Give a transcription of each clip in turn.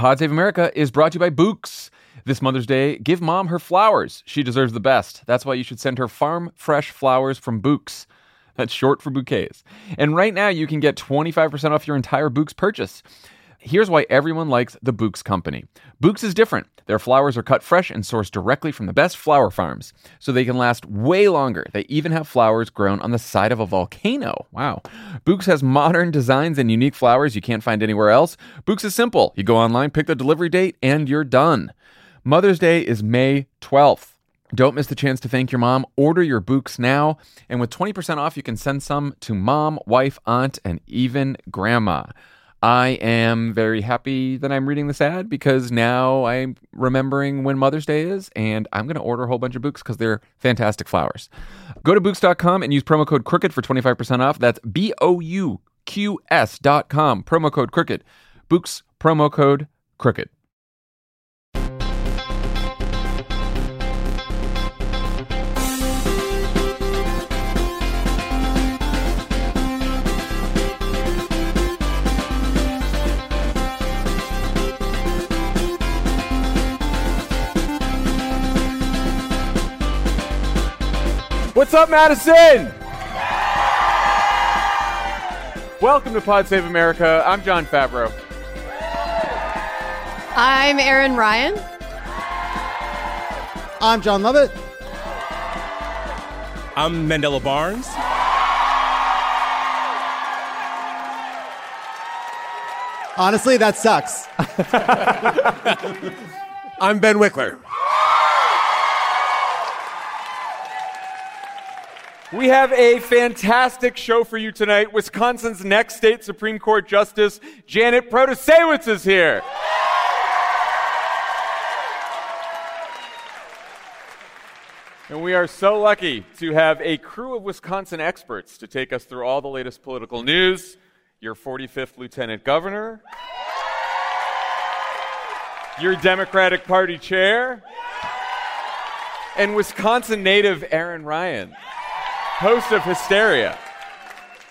Pod Save America is brought to you by Bouqs. This Mother's Day, give mom her flowers. She deserves the best. That's why you should send her farm fresh flowers from Bouqs. That's short for bouquets. And right now you can get 25% off your entire Bouqs purchase. Here's why everyone likes the Bouqs company. Bouqs is different. Their flowers are cut fresh and sourced directly from the best flower farms, so they can last way longer. They even have flowers grown on the side of a volcano. Wow. Bouqs has modern designs and unique flowers you can't find anywhere else. Bouqs is simple. You go online, pick the delivery date, and you're done. Mother's Day is May 12th. Don't miss the chance to thank your mom. Order your Bouqs now. And with 20% off, you can send some to mom, wife, aunt, and even grandma. I am very happy that I'm reading this ad because now I'm remembering when Mother's Day is, and I'm going to order a whole bunch of Bouqs because they're fantastic flowers. Go to Bouqs.com and use promo code Crooked for 25% off. That's BOUQS.com. Promo code Crooked. Bouqs, promo code Crooked. What's up, Madison? Welcome to Pod Save America. I'm John Favreau. I'm Aaron Ryan. I'm John Lovett. I'm Mandela Barnes. Honestly, that sucks. I'm Ben Wickler. We have a fantastic show for you tonight. Wisconsin's next state Supreme Court Justice, Janet Protasiewicz, is here. And we are so lucky to have a crew of Wisconsin experts to take us through all the latest political news. Your 45th Lieutenant Governor. Your Democratic Party chair. And Wisconsin native Aaron Ryan, host of Hysteria.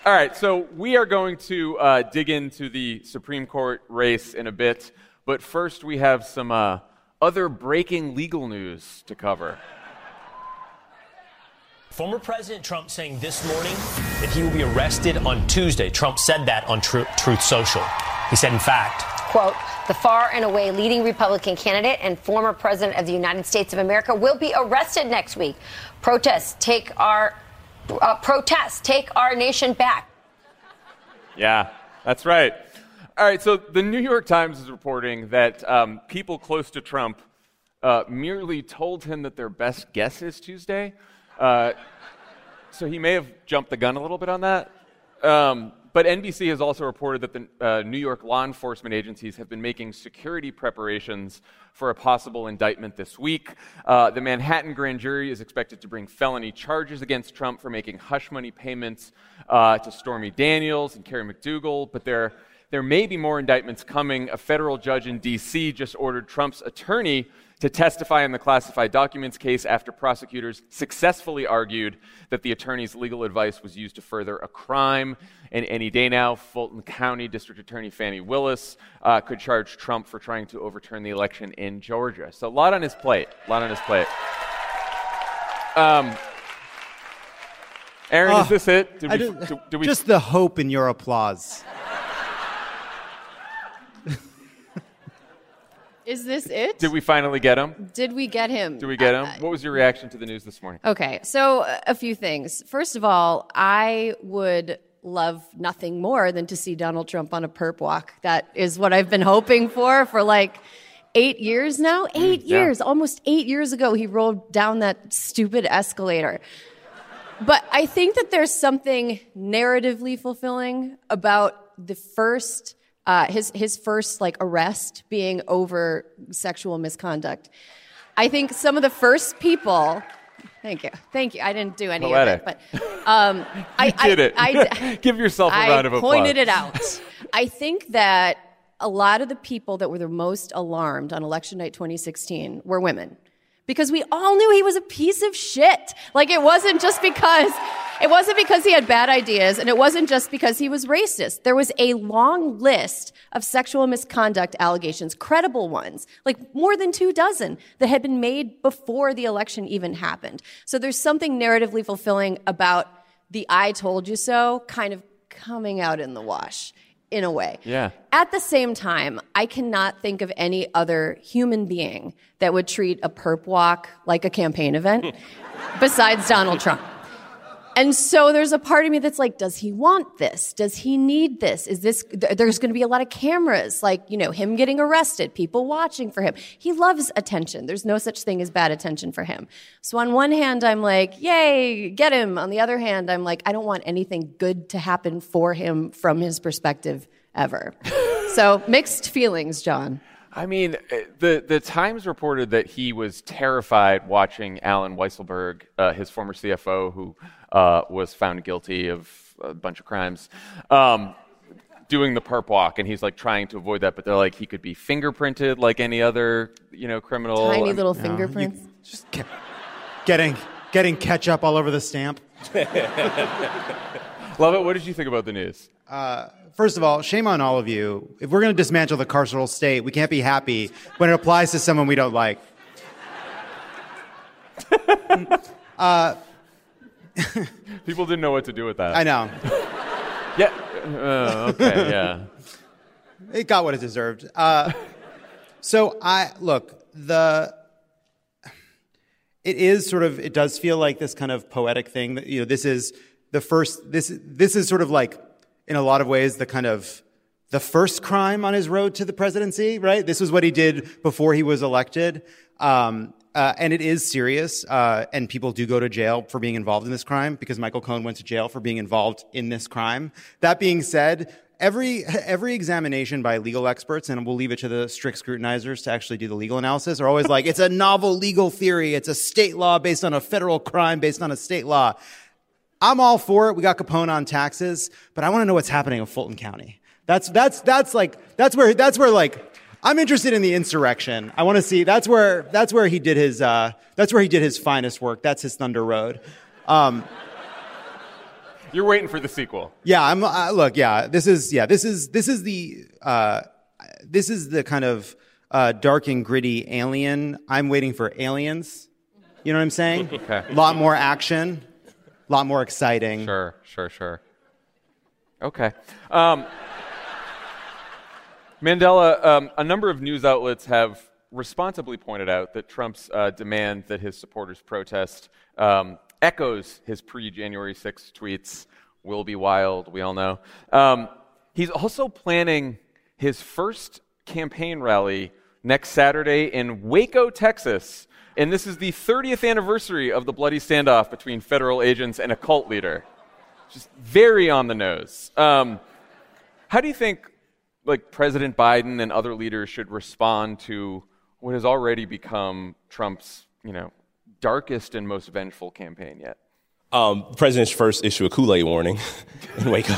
All right, so we are going to dig into the Supreme Court race in a bit, but first we have some other breaking legal news to cover. Former President Trump saying this morning that he will be arrested on Tuesday. Trump said that on Truth Social. He said, in fact, quote, "The far and away leading Republican candidate and former president of the United States of America will be arrested next week. Protests, take our nation back." Yeah, that's right. All right, so the New York Times is reporting that people close to Trump merely told him that their best guess is Tuesday. So he may have jumped the gun a little bit on that. But NBC has also reported that the New York law enforcement agencies have been making security preparations for a possible indictment this week. The Manhattan grand jury is expected to bring felony charges against Trump for making hush money payments to Stormy Daniels and Karen McDougal, but there may be more indictments coming. A federal judge in D.C. just ordered Trump's attorney to testify in the classified documents case after prosecutors successfully argued that the attorney's legal advice was used to further a crime. And any day now, Fulton County District Attorney Fannie Willis could charge Trump for trying to overturn the election in Georgia. So a lot on his plate. Aaron, is this it? Did we... Just the hope in your applause. Is this it? Did we finally get him? What was your reaction to the news this morning? Okay, so a few things. First of all, I would love nothing more than to see Donald Trump on a perp walk. That is what I've been hoping for like 8 years now. Yeah. Almost 8 years ago, he rolled down that stupid escalator. But I think that there's something narratively fulfilling about the first... his first like arrest being over sexual misconduct. I think some of the first people. Thank you. I didn't do any Poetic. Of it, but I did it. Give yourself a round of applause. I pointed it out. I think that a lot of the people that were the most alarmed on election night 2016 were women. because we all knew he was a piece of shit. Like, it wasn't because he had bad ideas, and it wasn't just because he was racist. There was a long list of sexual misconduct allegations, credible ones, like more than 24, that had been made before the election even happened. So there's something narratively fulfilling about the I told you so kind of coming out in the wash, in a way. Yeah. At the same time, I cannot think of any other human being that would treat a perp walk like a campaign event besides Donald Trump. And so there's a part of me that's like, does he want this? Does he need this? Is this, there's going to be a lot of cameras, like, you know, him getting arrested, people watching for him. He loves attention. There's no such thing as bad attention for him. So on one hand, I'm like, yay, get him. On the other hand, I'm like, I don't want anything good to happen for him from his perspective ever. So mixed feelings, John. I mean, the Times reported that he was terrified watching Alan Weisselberg, his former CFO, who was found guilty of a bunch of crimes, doing the perp walk. And he's, like, trying to avoid that. But they're like, he could be fingerprinted like any other, you know, criminal. Tiny little fingerprints. Just getting ketchup all over the stamp. Love it. What did you think about the news? First of all, shame on all of you. If we're going to dismantle the carceral state, we can't be happy when it applies to someone we don't like. People didn't know what to do with that. I know. Yeah. Okay, yeah. It got what it deserved. It is sort of, it does feel like this kind of poetic thing that, you know, this is sort of like, in a lot of ways, the first crime on his road to the presidency, right? This was what he did before he was elected. And it is serious. And people do go to jail for being involved in this crime, because Michael Cohen went to jail for being involved in this crime. That being said, every examination by legal experts, and we'll leave it to the strict scrutinizers to actually do the legal analysis, are always like, it's a novel legal theory. It's a state law based on a federal crime based on a state law. I'm all for it. We got Capone on taxes, but I want to know what's happening in Fulton County. That's where I'm interested in the insurrection. I want to see that's where he did his finest work. That's his Thunder Road. You're waiting for the sequel. Yeah, This is the kind of dark and gritty Alien. I'm waiting for Aliens. You know what I'm saying? Okay. A lot more action. A lot more exciting. Sure. Okay. Mandela, a number of news outlets have responsibly pointed out that Trump's demand that his supporters protest echoes his pre-January 6th tweets. Will be wild, we all know. He's also planning his first campaign rally next Saturday in Waco, Texas. And this is the 30th anniversary of the bloody standoff between federal agents and a cult leader. Just very on the nose. How do you think, like, President Biden and other leaders should respond to what has already become Trump's, you know, darkest and most vengeful campaign yet? The president's first issue a Kool-Aid warning in Waco.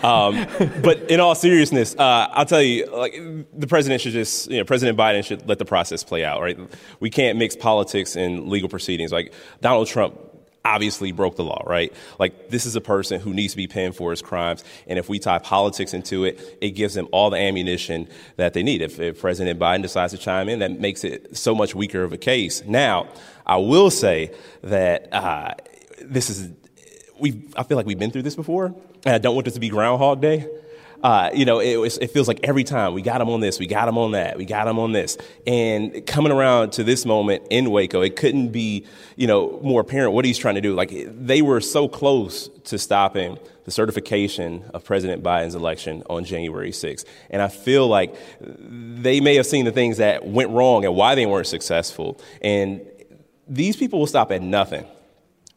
But in all seriousness, I'll tell you, like, the president should just, you know, President Biden should let the process play out, right? We can't mix politics and legal proceedings. Like, Donald Trump obviously broke the law, right? Like, this is a person who needs to be paying for his crimes. And if we tie politics into it, it gives them all the ammunition that they need. If President Biden decides to chime in, that makes it so much weaker of a case. Now, I will say that, I feel like we've been through this before, and I don't want this to be Groundhog Day. It feels like every time we got him on this, we got him on that, we got him on this. And coming around to this moment in Waco, it couldn't be, you know, more apparent what he's trying to do. Like, they were so close to stopping the certification of President Biden's election on January 6th. And I feel like they may have seen the things that went wrong and why they weren't successful. And these people will stop at nothing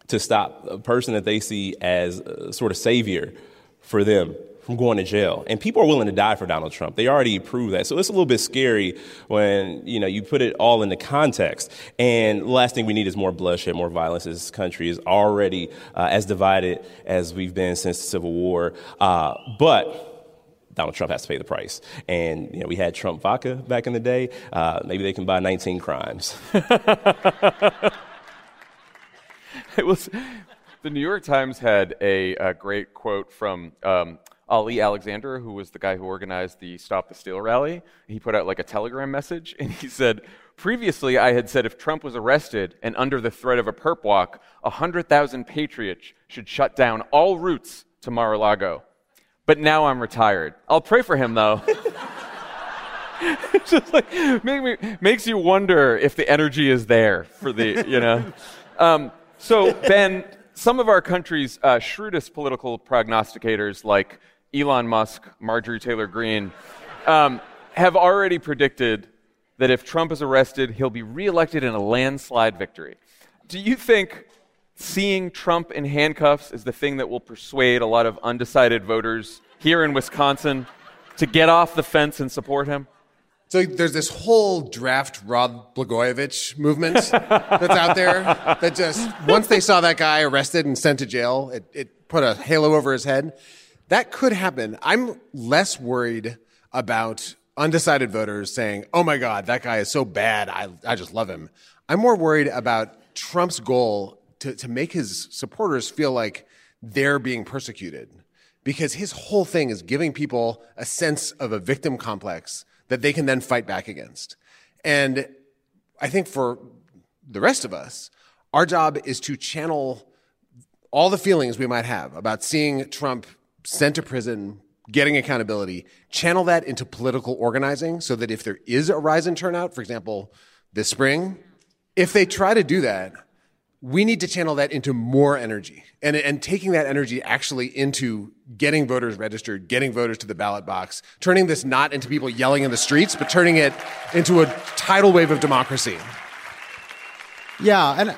to stop a person that they see as a sort of savior for them from going to jail. And people are willing to die for Donald Trump. They already proved that. So it's a little bit scary when, you know, you put it all into context. And the last thing we need is more bloodshed, more violence. This country is already as divided as we've been since the Civil War. But Donald Trump has to pay the price. And, you know, we had Trump vodka back in the day. Maybe they can buy 19 crimes. It was, the New York Times had a great quote from Ali Alexander, who was the guy who organized the Stop the Steal rally. He put out like a Telegram message, and he said, previously I had said if Trump was arrested and under the threat of a perp walk, 100,000 patriots should shut down all routes to Mar-a-Lago. But now I'm retired. I'll pray for him, though. It's just like, makes you wonder if the energy is there for the, you know. So, Ben, some of our country's shrewdest political prognosticators like Elon Musk, Marjorie Taylor Greene, have already predicted that if Trump is arrested, he'll be reelected in a landslide victory. Do you think seeing Trump in handcuffs is the thing that will persuade a lot of undecided voters here in Wisconsin to get off the fence and support him? So there's this whole draft Rod Blagojevich movement that's out there that just, once they saw that guy arrested and sent to jail, it put a halo over his head. That could happen. I'm less worried about undecided voters saying, oh my God, that guy is so bad, I just love him. I'm more worried about Trump's goal to make his supporters feel like they're being persecuted, because his whole thing is giving people a sense of a victim complex that they can then fight back against. And I think for the rest of us, our job is to channel all the feelings we might have about seeing Trump sent to prison, getting accountability, channel that into political organizing so that if there is a rise in turnout, for example, this spring, if they try to do that, we need to channel that into more energy and taking that energy actually into getting voters registered, getting voters to the ballot box, turning this not into people yelling in the streets, but turning it into a tidal wave of democracy. Yeah,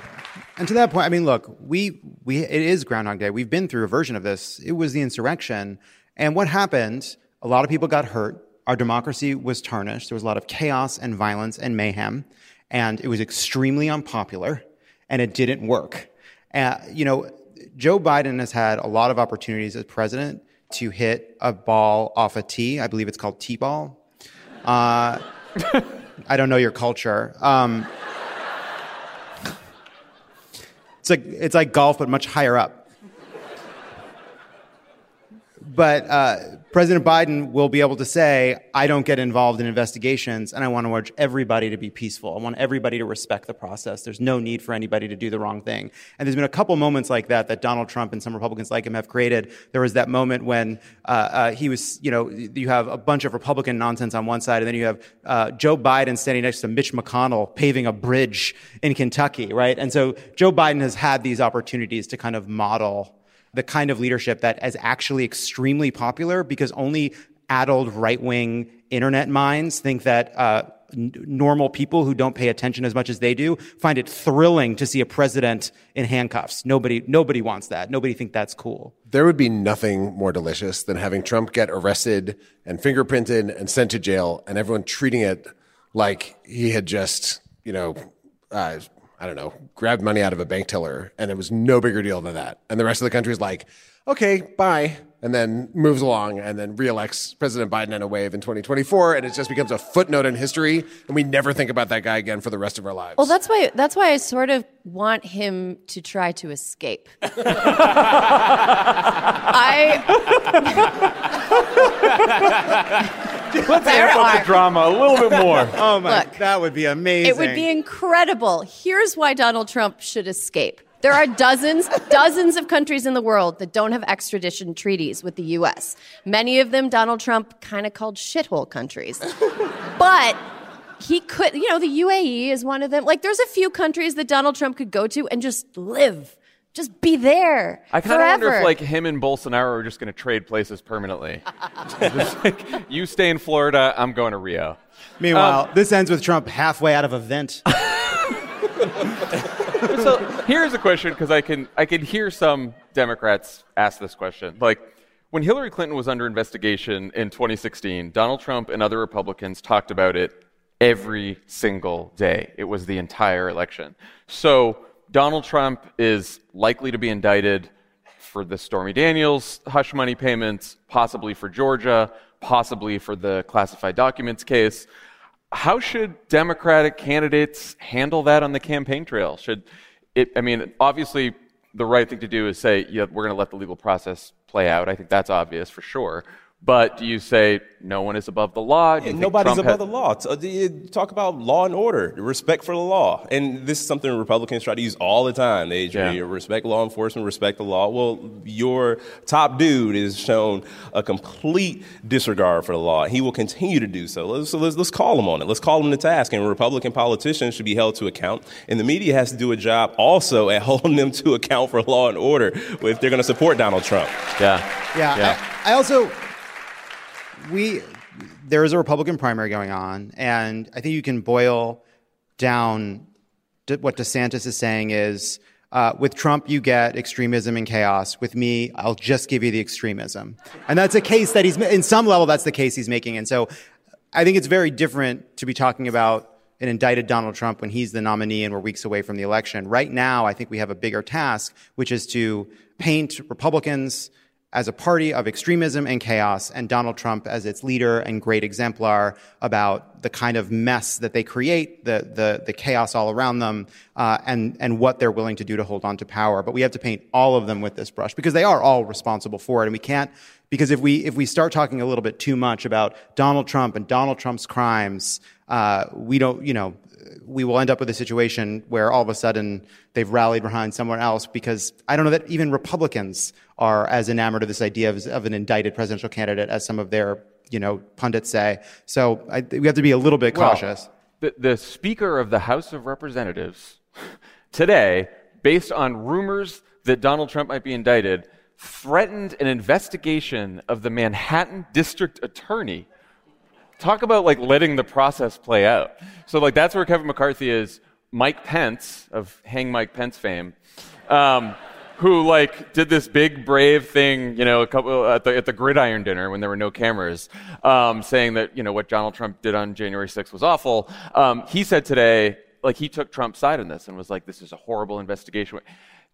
and to that point, I mean, look, we it is Groundhog Day. We've been through a version of this. It was the insurrection. And what happened, a lot of people got hurt. Our democracy was tarnished. There was a lot of chaos and violence and mayhem. And it was extremely unpopular. And it didn't work. You know, Joe Biden has had a lot of opportunities as president to hit a ball off a tee. I believe it's called T-ball. I don't know your culture. It's like golf, but much higher up. But President Biden will be able to say, I don't get involved in investigations, and I want to urge everybody to be peaceful. I want everybody to respect the process. There's no need for anybody to do the wrong thing. And there's been a couple moments like that Donald Trump and some Republicans like him have created. There was that moment when he was, you know, you have a bunch of Republican nonsense on one side, and then you have Joe Biden standing next to Mitch McConnell paving a bridge in Kentucky, right? And so Joe Biden has had these opportunities to kind of model the kind of leadership that is actually extremely popular because only addled right-wing internet minds think that normal people who don't pay attention as much as they do find it thrilling to see a president in handcuffs. Nobody wants that. Nobody thinks that's cool. There would be nothing more delicious than having Trump get arrested and fingerprinted and sent to jail and everyone treating it like he had just, you know, I don't know, grabbed money out of a bank teller, and it was no bigger deal than that. And the rest of the country is like, okay, bye, and then moves along and then reelects President Biden in a wave in 2024, and it just becomes a footnote in history, and we never think about that guy again for the rest of our lives. Well, that's why I sort of want him to try to escape. Let's amp up the drama a little bit more. Oh, my. Look, that would be amazing. It would be incredible. Here's why Donald Trump should escape. There are dozens of countries in the world that don't have extradition treaties with the U.S. Many of them Donald Trump kind of called shithole countries. But he could, you know, the UAE is one of them. Like, there's a few countries that Donald Trump could go to and just live. Just be there. I kind of wonder if, like, him and Bolsonaro are just going to trade places permanently. Just like, you stay in Florida, I'm going to Rio. Meanwhile, this ends with Trump halfway out of a vent. So here's a question, because I can hear some Democrats ask this question. Like, when Hillary Clinton was under investigation in 2016, Donald Trump and other Republicans talked about it every single day. It was the entire election. So Donald Trump is likely to be indicted for the Stormy Daniels hush money payments, possibly for Georgia, possibly for the classified documents case. How should Democratic candidates handle that on the campaign trail? Should it? I mean, obviously, the right thing to do is say, yeah, we're going to let the legal process play out. I think that's obvious for sure. But do you say no one is above the law? Yeah, nobody's above the law. Talk about law and order, respect for the law. And this is something Republicans try to use all the time. They respect law enforcement, respect the law. Well, your top dude is shown a complete disregard for the law. He will continue to do so. So let's call him on it. Let's call him to task. And Republican politicians should be held to account. And the media has to do a job also at holding them to account for law and order if they're going to support Donald Trump. I also... There is a Republican primary going on, and I think you can boil down what DeSantis is saying is, with Trump, you get extremism and chaos. With me, I'll just give you the extremism. And that's a case that he's, in some level, that's the case he's making. And so I think it's very different to be talking about an indicted Donald Trump when he's the nominee and we're weeks away from the election. Right now, I think we have a bigger task, which is to paint Republicans as a party of extremism and chaos, and Donald Trump as its leader and great exemplar about the kind of mess that they create, the chaos all around them, and what they're willing to do to hold on to power. But we have to paint all of them with this brush because they are all responsible for it, and we can't, because if we start talking a little bit too much about Donald Trump and Donald Trump's crimes, we will end up with a situation where all of a sudden they've rallied behind someone else, because I don't know that even Republicans are as enamored of this idea of an indicted presidential candidate as some of their, pundits say. So we have to be a little bit cautious. Well, the Speaker of the House of Representatives today, based on rumors that Donald Trump might be indicted, threatened an investigation of the Manhattan District Attorney. Talk about, letting the process play out. So, that's where Kevin McCarthy is. Mike Pence, of Hang Mike Pence fame, who, did this big, brave thing, at the Gridiron Dinner when there were no cameras, saying that, what Donald Trump did on January 6th was awful. He said today, he took Trump's side in this and was like, this is a horrible investigation.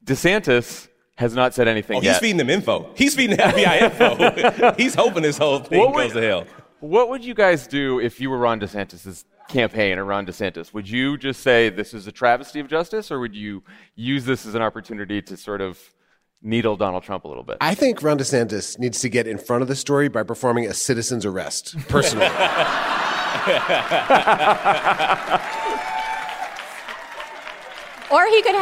DeSantis has not said anything yet. He's feeding them info. He's feeding the FBI info. He's hoping this whole thing goes to hell. What would you guys do if you were Ron DeSantis' campaign or Ron DeSantis? Would you just say this is a travesty of justice, or would you use this as an opportunity to sort of needle Donald Trump a little bit? I think Ron DeSantis needs to get in front of the story by performing a citizen's arrest, personally. Or he could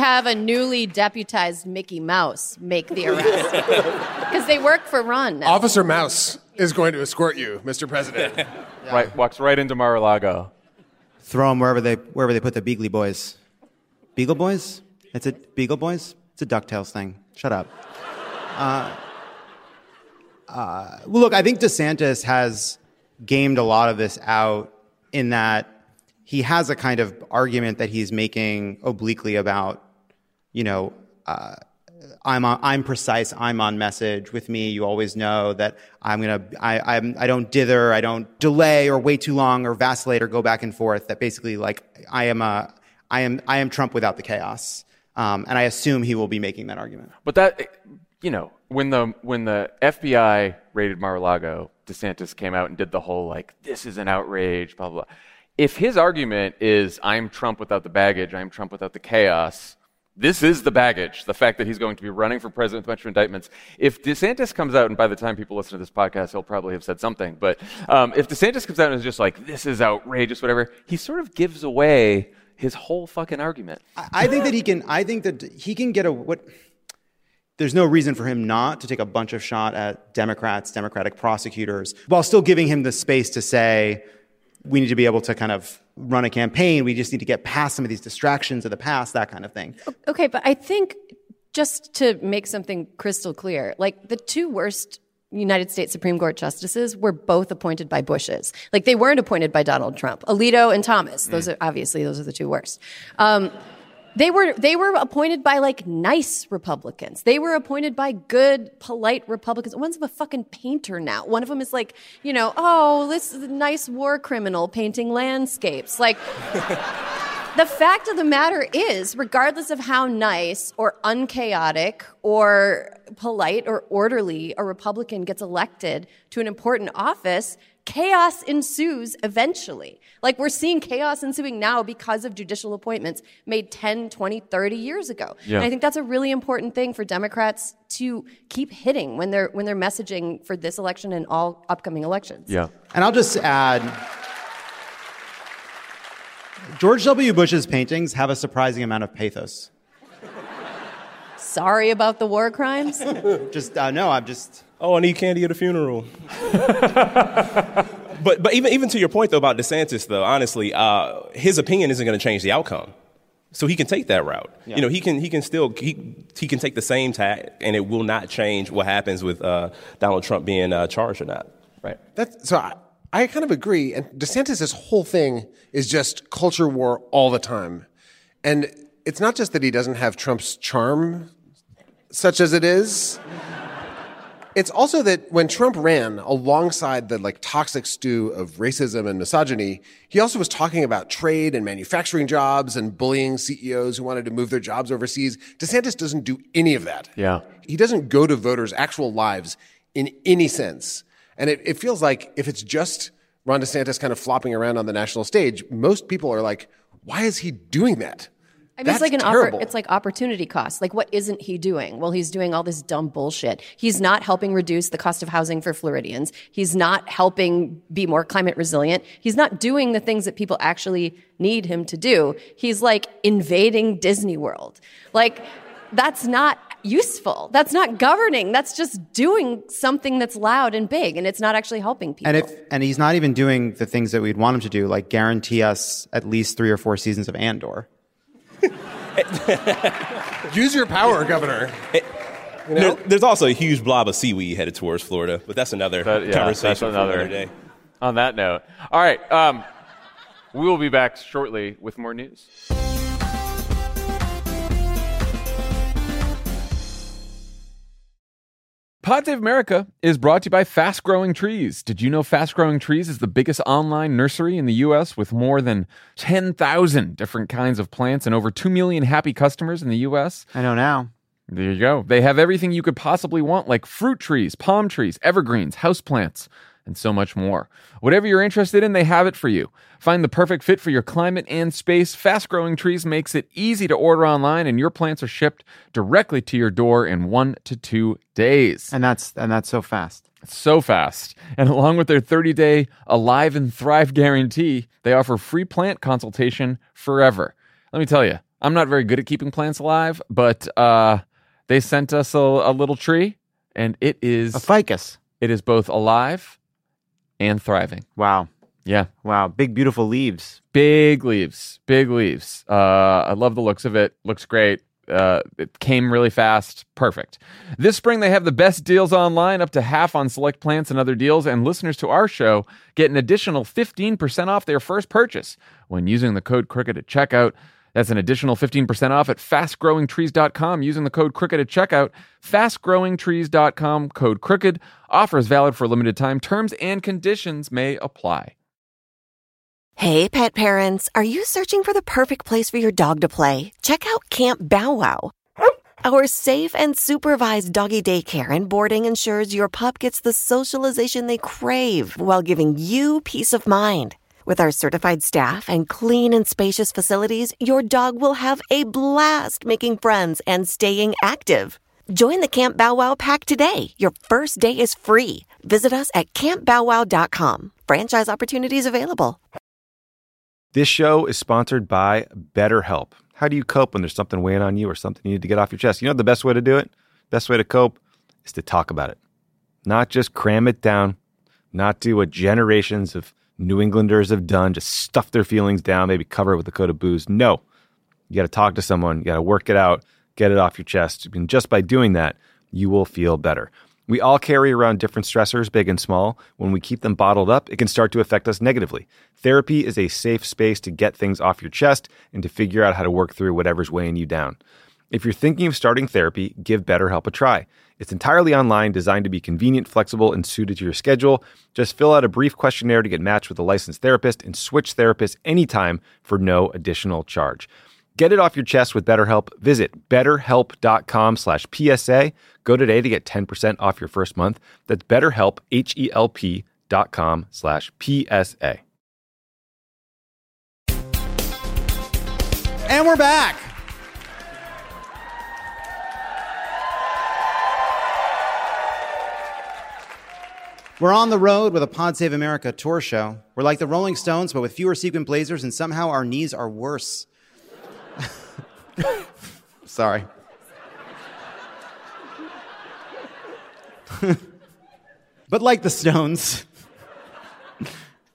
have a newly deputized Mickey Mouse make the arrest, because they work for Ron now. Officer Mouse is going to escort you, Mr. President. Yeah. Right, walks right into Mar-a-Lago. Throw them wherever they put the Beagle Boys. Beagle Boys? It's a Beagle Boys. It's a DuckTales thing. Shut up. Look, I think DeSantis has gamed a lot of this out in that he has a kind of argument that he's making obliquely about, I'm precise, I'm on message. With me, you always know that I don't dither, I don't delay or wait too long or vacillate or go back and forth. That basically, I am Trump without the chaos, and I assume he will be making that argument. But that, when the FBI raided Mar-a-Lago, DeSantis came out and did the whole this is an outrage, blah blah blah. If his argument is, I'm Trump without the baggage, I'm Trump without the chaos, this is the baggage, the fact that he's going to be running for president with a bunch of indictments. If DeSantis comes out, and by the time people listen to this podcast, he'll probably have said something, but if DeSantis comes out and is just this is outrageous, whatever, he sort of gives away his whole fucking argument. I think that he can get there's no reason for him not to take a bunch of shot at Democrats, Democratic prosecutors, while still giving him the space to say, we need to be able to kind of run a campaign. We just need to get past some of these distractions of the past, that kind of thing. Okay, but I think just to make something crystal clear, the two worst United States Supreme Court justices were both appointed by Bushes. They weren't appointed by Donald Trump. Alito and Thomas. Those are the two worst. They were appointed by nice Republicans. They were appointed by good, polite Republicans. One's a fucking painter now. One of them is this is a nice war criminal painting landscapes. The fact of the matter is, regardless of how nice or unchaotic or polite or orderly a Republican gets elected to an important office, chaos ensues eventually. Like, we're seeing chaos ensuing now because of judicial appointments made 10, 20, 30 years ago. Yeah. And I think that's a really important thing for Democrats to keep hitting when they're messaging for this election and all upcoming elections. Yeah. And I'll just add, George W. Bush's paintings have a surprising amount of pathos. Sorry about the war crimes? Oh, I need candy at a funeral. But even to your point, though, about DeSantis, though, honestly, his opinion isn't going to change the outcome. So he can take that route. Yeah. You know, he can still take the same tack, and it will not change what happens with Donald Trump being charged or not. Right. So I kind of agree. And DeSantis' whole thing is just culture war all the time. And it's not just that he doesn't have Trump's charm, such as it is. It's also that when Trump ran alongside the toxic stew of racism and misogyny, he also was talking about trade and manufacturing jobs and bullying CEOs who wanted to move their jobs overseas. DeSantis doesn't do any of that. Yeah. He doesn't go to voters' actual lives in any sense. And it feels like if it's just Ron DeSantis kind of flopping around on the national stage, most people are like, why is he doing that? I mean, it's like opportunity cost. Like, what isn't he doing? Well, he's doing all this dumb bullshit. He's not helping reduce the cost of housing for Floridians. He's not helping be more climate resilient. He's not doing the things that people actually need him to do. He's invading Disney World. That's not useful. That's not governing. That's just doing something that's loud and big, and it's not actually helping people. And he's not even doing the things that we'd want him to do, like guarantee us at least 3 or 4 seasons of Andor. Use your power, Governor. You know? There's also a huge blob of seaweed headed towards Florida, but that's another conversation. That's another day. On that note, all right, we will be back shortly with more news. Pod Save America is brought to you by Fast Growing Trees. Did you know Fast Growing Trees is the biggest online nursery in the U.S. with more than 10,000 different kinds of plants and over 2 million happy customers in the U.S.? I know now. There you go. They have everything you could possibly want, like fruit trees, palm trees, evergreens, houseplants, and so much more. Whatever you're interested in, they have it for you. Find the perfect fit for your climate and space. Fast Growing Trees makes it easy to order online, and your plants are shipped directly to your door in 1 to 2 days. And that's so fast. It's so fast. And along with their 30-day Alive and Thrive guarantee, they offer free plant consultation forever. Let me tell you, I'm not very good at keeping plants alive, but they sent us a little tree, and it is... a ficus. It is both alive and thriving. Wow. Yeah. Wow. Big, beautiful leaves. Big leaves. Big leaves. I love the looks of it. Looks great. It came really fast. Perfect. This spring, they have the best deals online, up to half on select plants and other deals. And listeners to our show get an additional 15% off their first purchase when using the code Cricket at checkout. That's an additional 15% off at fastgrowingtrees.com using the code Cricket at checkout. Fastgrowingtrees.com, code Cricket. Offers valid for a limited time. Terms and conditions may apply. Hey, pet parents. Are you searching for the perfect place for your dog to play? Check out Camp Bow Wow. Our safe and supervised doggy daycare and boarding ensures your pup gets the socialization they crave while giving you peace of mind. With our certified staff and clean and spacious facilities, your dog will have a blast making friends and staying active. Join the Camp Bow Wow pack today. Your first day is free. Visit us at campbowwow.com. Franchise opportunities available. This show is sponsored by BetterHelp. How do you cope when there's something weighing on you or something you need to get off your chest? You know the best way to do it? Best way to cope is to talk about it. Not just cram it down, not do what generations of New Englanders have done, just stuff their feelings down, maybe cover it with a coat of booze. No, you got to talk to someone. You got to work it out, get it off your chest. And just by doing that, you will feel better. We all carry around different stressors, big and small. When we keep them bottled up, it can start to affect us negatively. Therapy is a safe space to get things off your chest and to figure out how to work through whatever's weighing you down. If you're thinking of starting therapy, give BetterHelp a try. It's entirely online, designed to be convenient, flexible, and suited to your schedule. Just fill out a brief questionnaire to get matched with a licensed therapist and switch therapists anytime for no additional charge. Get it off your chest with BetterHelp. Visit betterhelp.com/PSA. Go today to get 10% off your first month. That's BetterHelp, HELP.com/PSA. And we're back. We're on the road with a Pod Save America tour show. We're like the Rolling Stones, but with fewer sequin blazers, and somehow our knees are worse. Sorry. But like the Stones,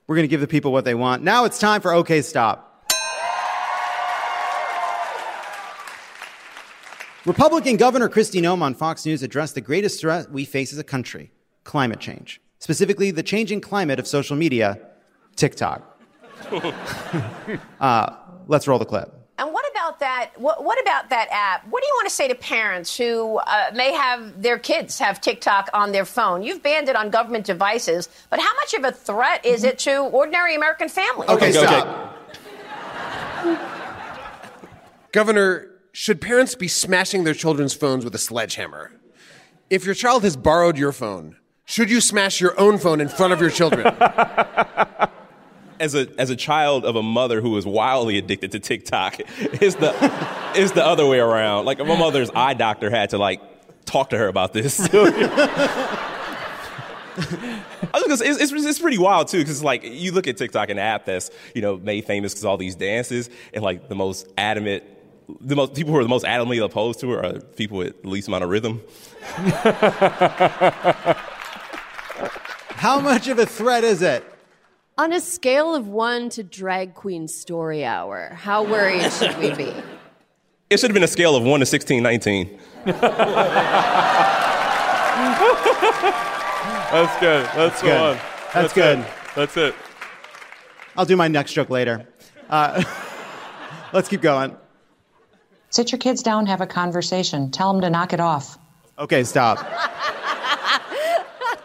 we're going to give the people what they want. Now it's time for OK Stop. Republican Governor Kristi Noem on Fox News addressed the greatest threat we face as a country, climate change, specifically the changing climate of social media, TikTok. Let's roll the clip. And what about that? What about that app? What do you want to say to parents who may have their kids have TikTok on their phone? You've banned it on government devices, but how much of a threat is it to ordinary American families? Okay, stop. Governor, should parents be smashing their children's phones with a sledgehammer? If your child has borrowed your phone, should you smash your own phone in front of your children? As a child of a mother who is wildly addicted to TikTok, it's the other way around. Like, my mother's eye doctor had to, like, talk to her about this. It's pretty wild, too, because, like, you look at TikTok, an app that's, you know, made famous because all these dances, and, like, the most adamantly opposed to it are people with the least amount of rhythm. How much of a threat is it? On a scale of 1 to drag queen story hour, how worried should we be? It should have been a scale of 1 to 1619. That's good. That's good. On. That's good. It. That's it. I'll do my next joke later. Let's keep going. Sit your kids down, have a conversation. Tell them to knock it off. Okay, stop.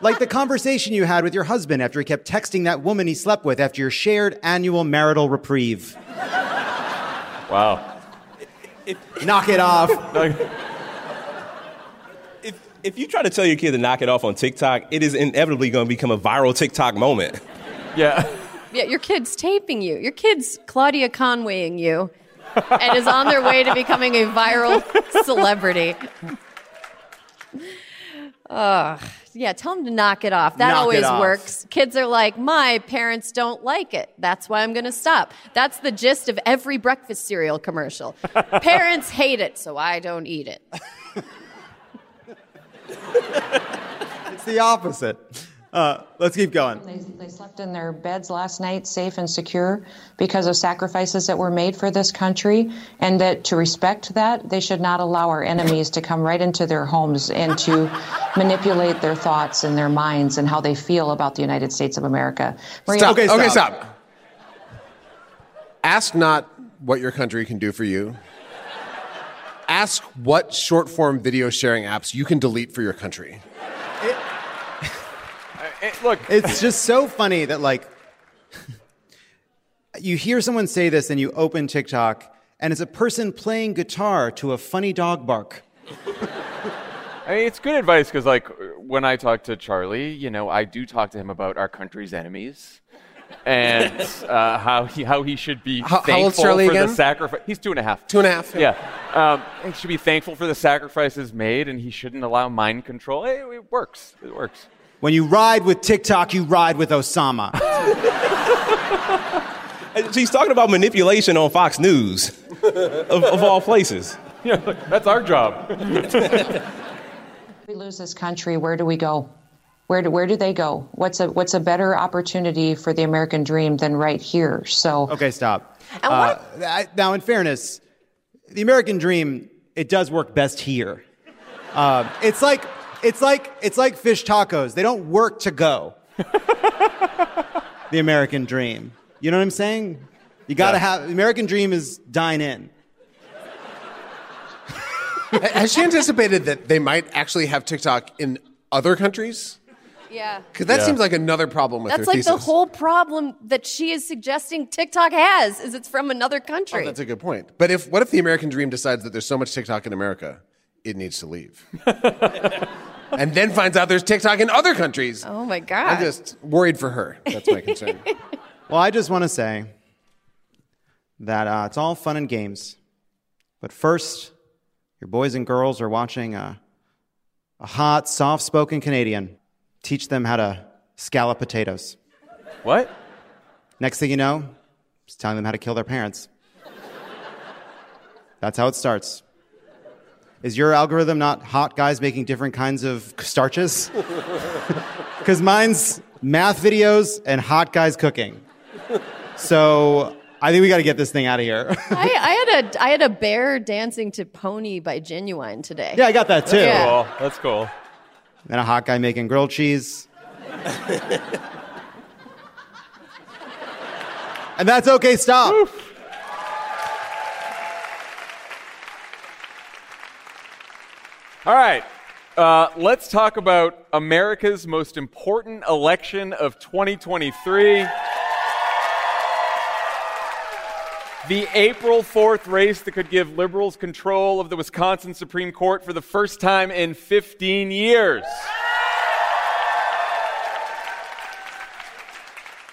Like the conversation you had with your husband after he kept texting that woman he slept with after your shared annual marital reprieve. Wow. Knock it off. If you try to tell your kid to knock it off on TikTok, it is inevitably going to become a viral TikTok moment. Yeah, your kid's taping you. Your kid's Claudia Conwaying you. And is on their way to becoming a viral celebrity. Yeah, tell them to knock it off. That knock always off. Works. Kids are like, my parents don't like it. That's why I'm going to stop. That's the gist of every breakfast cereal commercial. Parents hate it, so I don't eat it. It's the opposite. Let's keep going. They slept in their beds last night, safe and secure, because of sacrifices that were made for this country, and that to respect that, they should not allow our enemies to come right into their homes and to manipulate their thoughts and their minds and how they feel about the United States of America. Maria, stop. Okay, stop. Ask not what your country can do for you. Ask what short-form video sharing apps you can delete for your country. Look, it's just so funny that, like, you hear someone say this and you open TikTok and it's a person playing guitar to a funny dog bark. I mean, it's good advice because, like, when I talk to Charlie, you know, I do talk to him about our country's enemies and how he should be thankful for again? The sacrifice. He's 2.5. 2.5. Yeah. He should be thankful for the sacrifices made, and he shouldn't allow mind control. It works. It works. When you ride with TikTok, you ride with Osama. She's talking about manipulation on Fox News, of all places. Yeah, that's our job. If we lose this country, where do we go? Where do they go? What's a better opportunity for the American dream than right here? So okay, stop. Now, in fairness, the American dream, it does work best here. It's like fish tacos. They don't work to go. The American dream. You know what I'm saying? You gotta have the American dream is dine in. Has she anticipated that they might actually have TikTok in other countries? Yeah. Because that seems like another problem with her thesis. That's like the whole problem that she is suggesting TikTok has, is it's from another country. Oh, that's a good point. But what if the American dream decides that there's so much TikTok in America, it needs to leave? And then finds out there's TikTok in other countries. Oh, my God. I'm just worried for her. That's my concern. Well, I just want to say that it's all fun and games. But first, your boys and girls are watching a hot, soft-spoken Canadian teach them how to scallop potatoes. What? Next thing you know, just telling them how to kill their parents. That's how it starts. Is your algorithm not hot guys making different kinds of starches? Because mine's math videos and hot guys cooking. So I think we got to get this thing out of here. I had a bear dancing to Pony by Genuine today. Yeah, I got that too. Yeah. Cool. That's cool. And a hot guy making grilled cheese. And that's okay, stop. Oof. All right, let's talk about America's most important election of 2023. The April 4th race that could give liberals control of the Wisconsin Supreme Court for the first time in 15 years.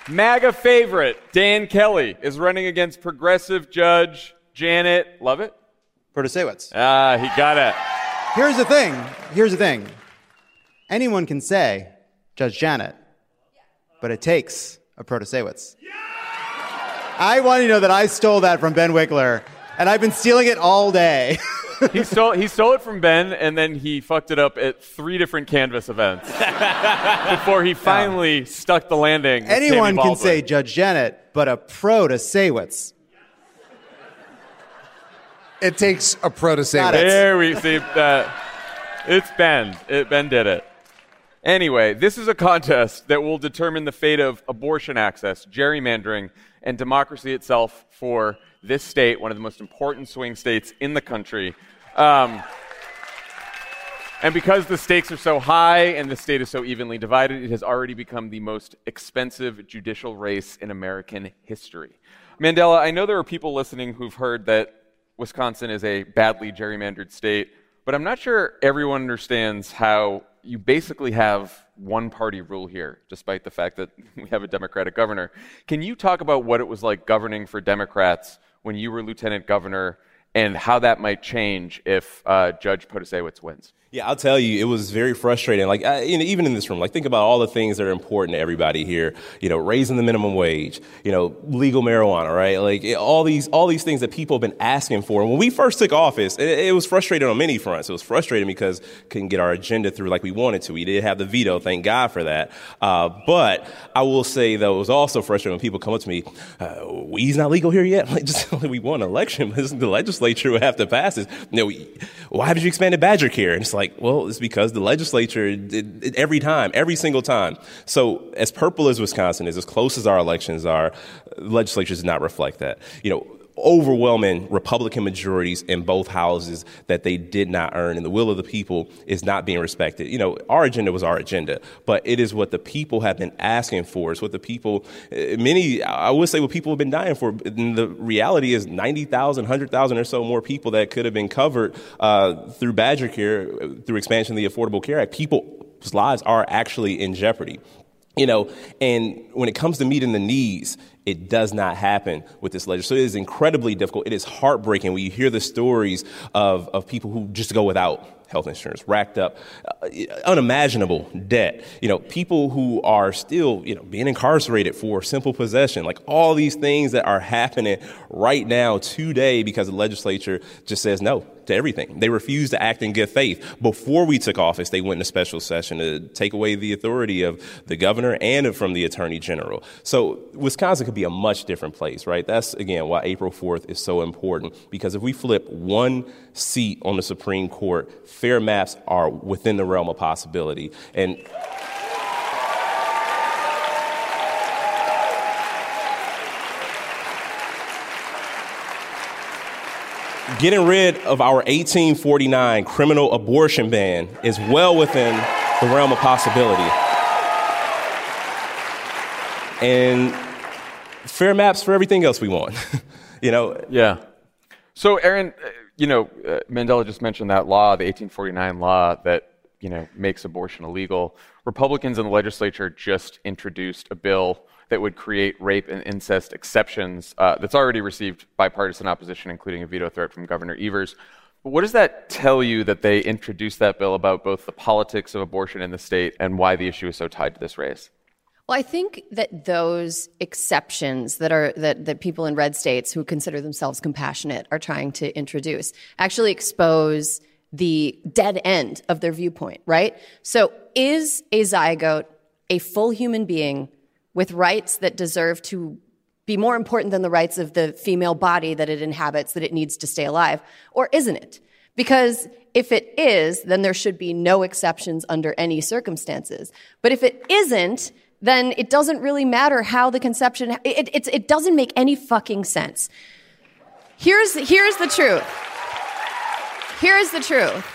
MAGA favorite Dan Kelly is running against progressive judge Janet, love it? Protasiewicz. Ah, he got it. Here's the thing. Anyone can say Judge Janet, but it takes a Protasiewicz. Yeah! I want you to know that I stole that from Ben Wickler, and I've been stealing it all day. He stole it from Ben, and then he fucked it up at 3 different Canvas events before he finally stuck the landing. Anyone can say Judge Janet, but a Protasiewicz. It takes a Protasiewicz. There we see that. It's Ben. Ben did it. Anyway, this is a contest that will determine the fate of abortion access, gerrymandering, and democracy itself for this state, one of the most important swing states in the country. And because the stakes are so high and the state is so evenly divided, it has already become the most expensive judicial race in American history. Mandela, I know there are people listening who've heard that Wisconsin is a badly gerrymandered state, but I'm not sure everyone understands how you basically have one-party rule here, despite the fact that we have a Democratic governor. Can you talk about what it was like governing for Democrats when you were lieutenant governor and how that might change if Judge Protasiewicz wins? Yeah, I'll tell you, it was very frustrating. Like, even in this room, like, think about all the things that are important to everybody here. You know, raising the minimum wage. You know, legal marijuana, right? Like, all these things that people have been asking for. And when we first took office, it was frustrating on many fronts. It was frustrating because we couldn't get our agenda through like we wanted to. We did have the veto, thank God for that. But I will say, though, it was also frustrating when people come up to me, weed's not legal here yet. Like, just we won an election, but the legislature would have to pass this. You know, why did you expand to Badger Care? And it's like, it's because the legislature, every single time. So as purple as Wisconsin is, as close as our elections are, the legislature does not reflect that. You know, overwhelming Republican majorities in both houses that they did not earn, and the will of the people is not being respected. You know, our agenda was our agenda, but it is what the people have been asking for. It's what the people, what people have been dying for. And the reality is 90,000, 100,000 or so more people that could have been covered through Badger Care, through expansion of the Affordable Care Act. People's lives are actually in jeopardy. You know, and when it comes to meeting the needs, it does not happen with this legislation. So it is incredibly difficult. It is heartbreaking when you hear the stories of people who just go without health insurance, racked up unimaginable debt. You know, people who are still, being incarcerated for simple possession, like all these things that are happening right now today because the legislature just says no to everything. They refuse to act in good faith. Before we took office, they went in a special session to take away the authority of the governor and from the attorney general. So Wisconsin could be a much different place, right? That's, again, why April 4th is so important, because if we flip one seat on the Supreme Court, fair maps are within the realm of possibility. And Getting rid of our 1849 criminal abortion ban is well within the realm of possibility. And fair maps for everything else we want, you know? Yeah. So, Aaron, you know, Mandela just mentioned that law, the 1849 law that, you know, makes abortion illegal. Republicans in the legislature just introduced a bill that would create rape and incest exceptions that's already received bipartisan opposition, including a veto threat from Governor Evers. But what does that tell you that they introduced that bill about both the politics of abortion in the state and why the issue is so tied to this race? Well, I think that those exceptions that are that people in red states who consider themselves compassionate are trying to introduce actually expose the dead end of their viewpoint, right? So is a zygote a full human being with rights that deserve to be more important than the rights of the female body that it inhabits, that it needs to stay alive? Or isn't it? Because if it is, then there should be no exceptions under any circumstances. But if it isn't, then it doesn't really matter how the conception... It doesn't make any fucking sense. Here's the truth. Here is the truth.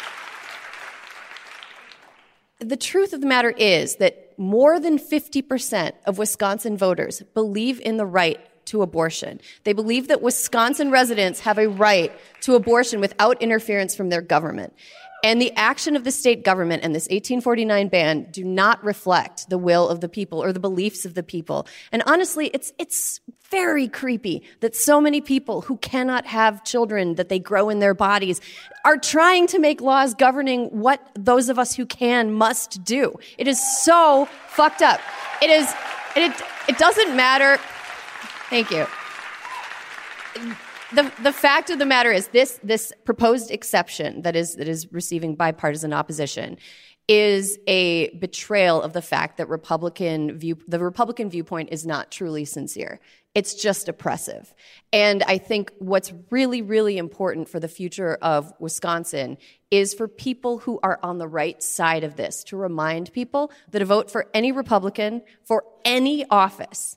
The truth of the matter is that more than 50% of Wisconsin voters believe in the right to abortion. They believe that Wisconsin residents have a right to abortion without interference from their government. And the action of the state government and this 1849 ban do not reflect the will of the people or the beliefs of the people. And honestly, it's very creepy that so many people who cannot have children that they grow in their bodies are trying to make laws governing what those of us who can must do. It is so fucked up. It is. It doesn't matter. Thank you. The fact of the matter is this proposed exception that is receiving bipartisan opposition is a betrayal of the fact that the Republican viewpoint is not truly sincere. It's just oppressive. And I think what's really, really important for the future of Wisconsin is for people who are on the right side of this to remind people that a vote for any Republican, for any office,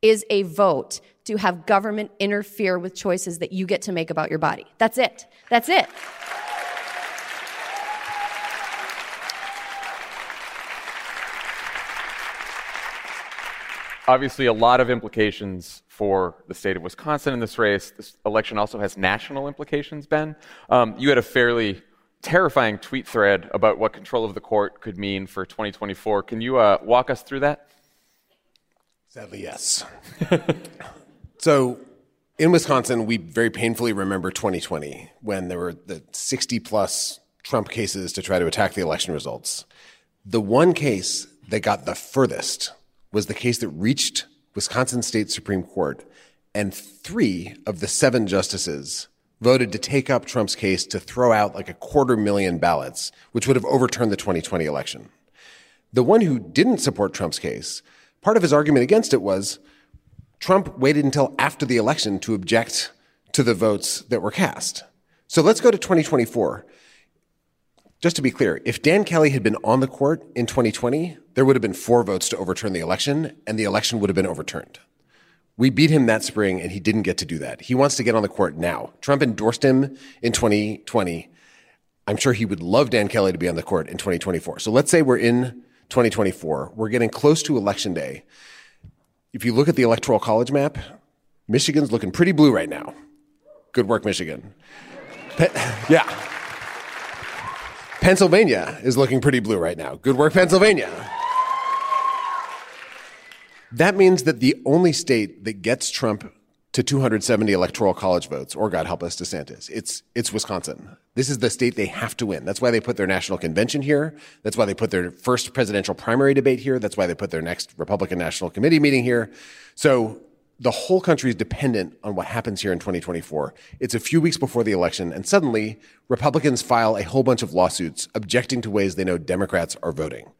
is a vote to have government interfere with choices that you get to make about your body. That's it. That's it. Obviously, a lot of implications for the state of Wisconsin in this race. This election also has national implications, Ben. You had a fairly terrifying tweet thread about what control of the court could mean for 2024. Can you walk us through that? Sadly, yes. So in Wisconsin, we very painfully remember 2020 when there were the 60-plus Trump cases to try to attack the election results. The one case that got the furthest was the case that reached Wisconsin State Supreme Court, and 3 of the 7 justices voted to take up Trump's case to throw out like 250,000 ballots, which would have overturned the 2020 election. The one who didn't support Trump's case, part of his argument against it was Trump waited until after the election to object to the votes that were cast. So let's go to 2024. Just to be clear, if Dan Kelly had been on the court in 2020, there would have been 4 votes to overturn the election, and the election would have been overturned. We beat him that spring, and he didn't get to do that. He wants to get on the court now. Trump endorsed him in 2020. I'm sure he would love Dan Kelly to be on the court in 2024. So let's say we're in 2024. We're getting close to Election Day. If you look at the Electoral College map, Michigan's looking pretty blue right now. Good work, Michigan. Yeah. Pennsylvania is looking pretty blue right now. Good work, Pennsylvania. That means that the only state that gets Trump to 270 Electoral College votes, or God help us, DeSantis, it's Wisconsin. This is the state they have to win. That's why they put their national convention here. That's why they put their first presidential primary debate here. That's why they put their next Republican National Committee meeting here. So the whole country is dependent on what happens here in 2024. It's a few weeks before the election, and suddenly Republicans file a whole bunch of lawsuits objecting to ways they know Democrats are voting.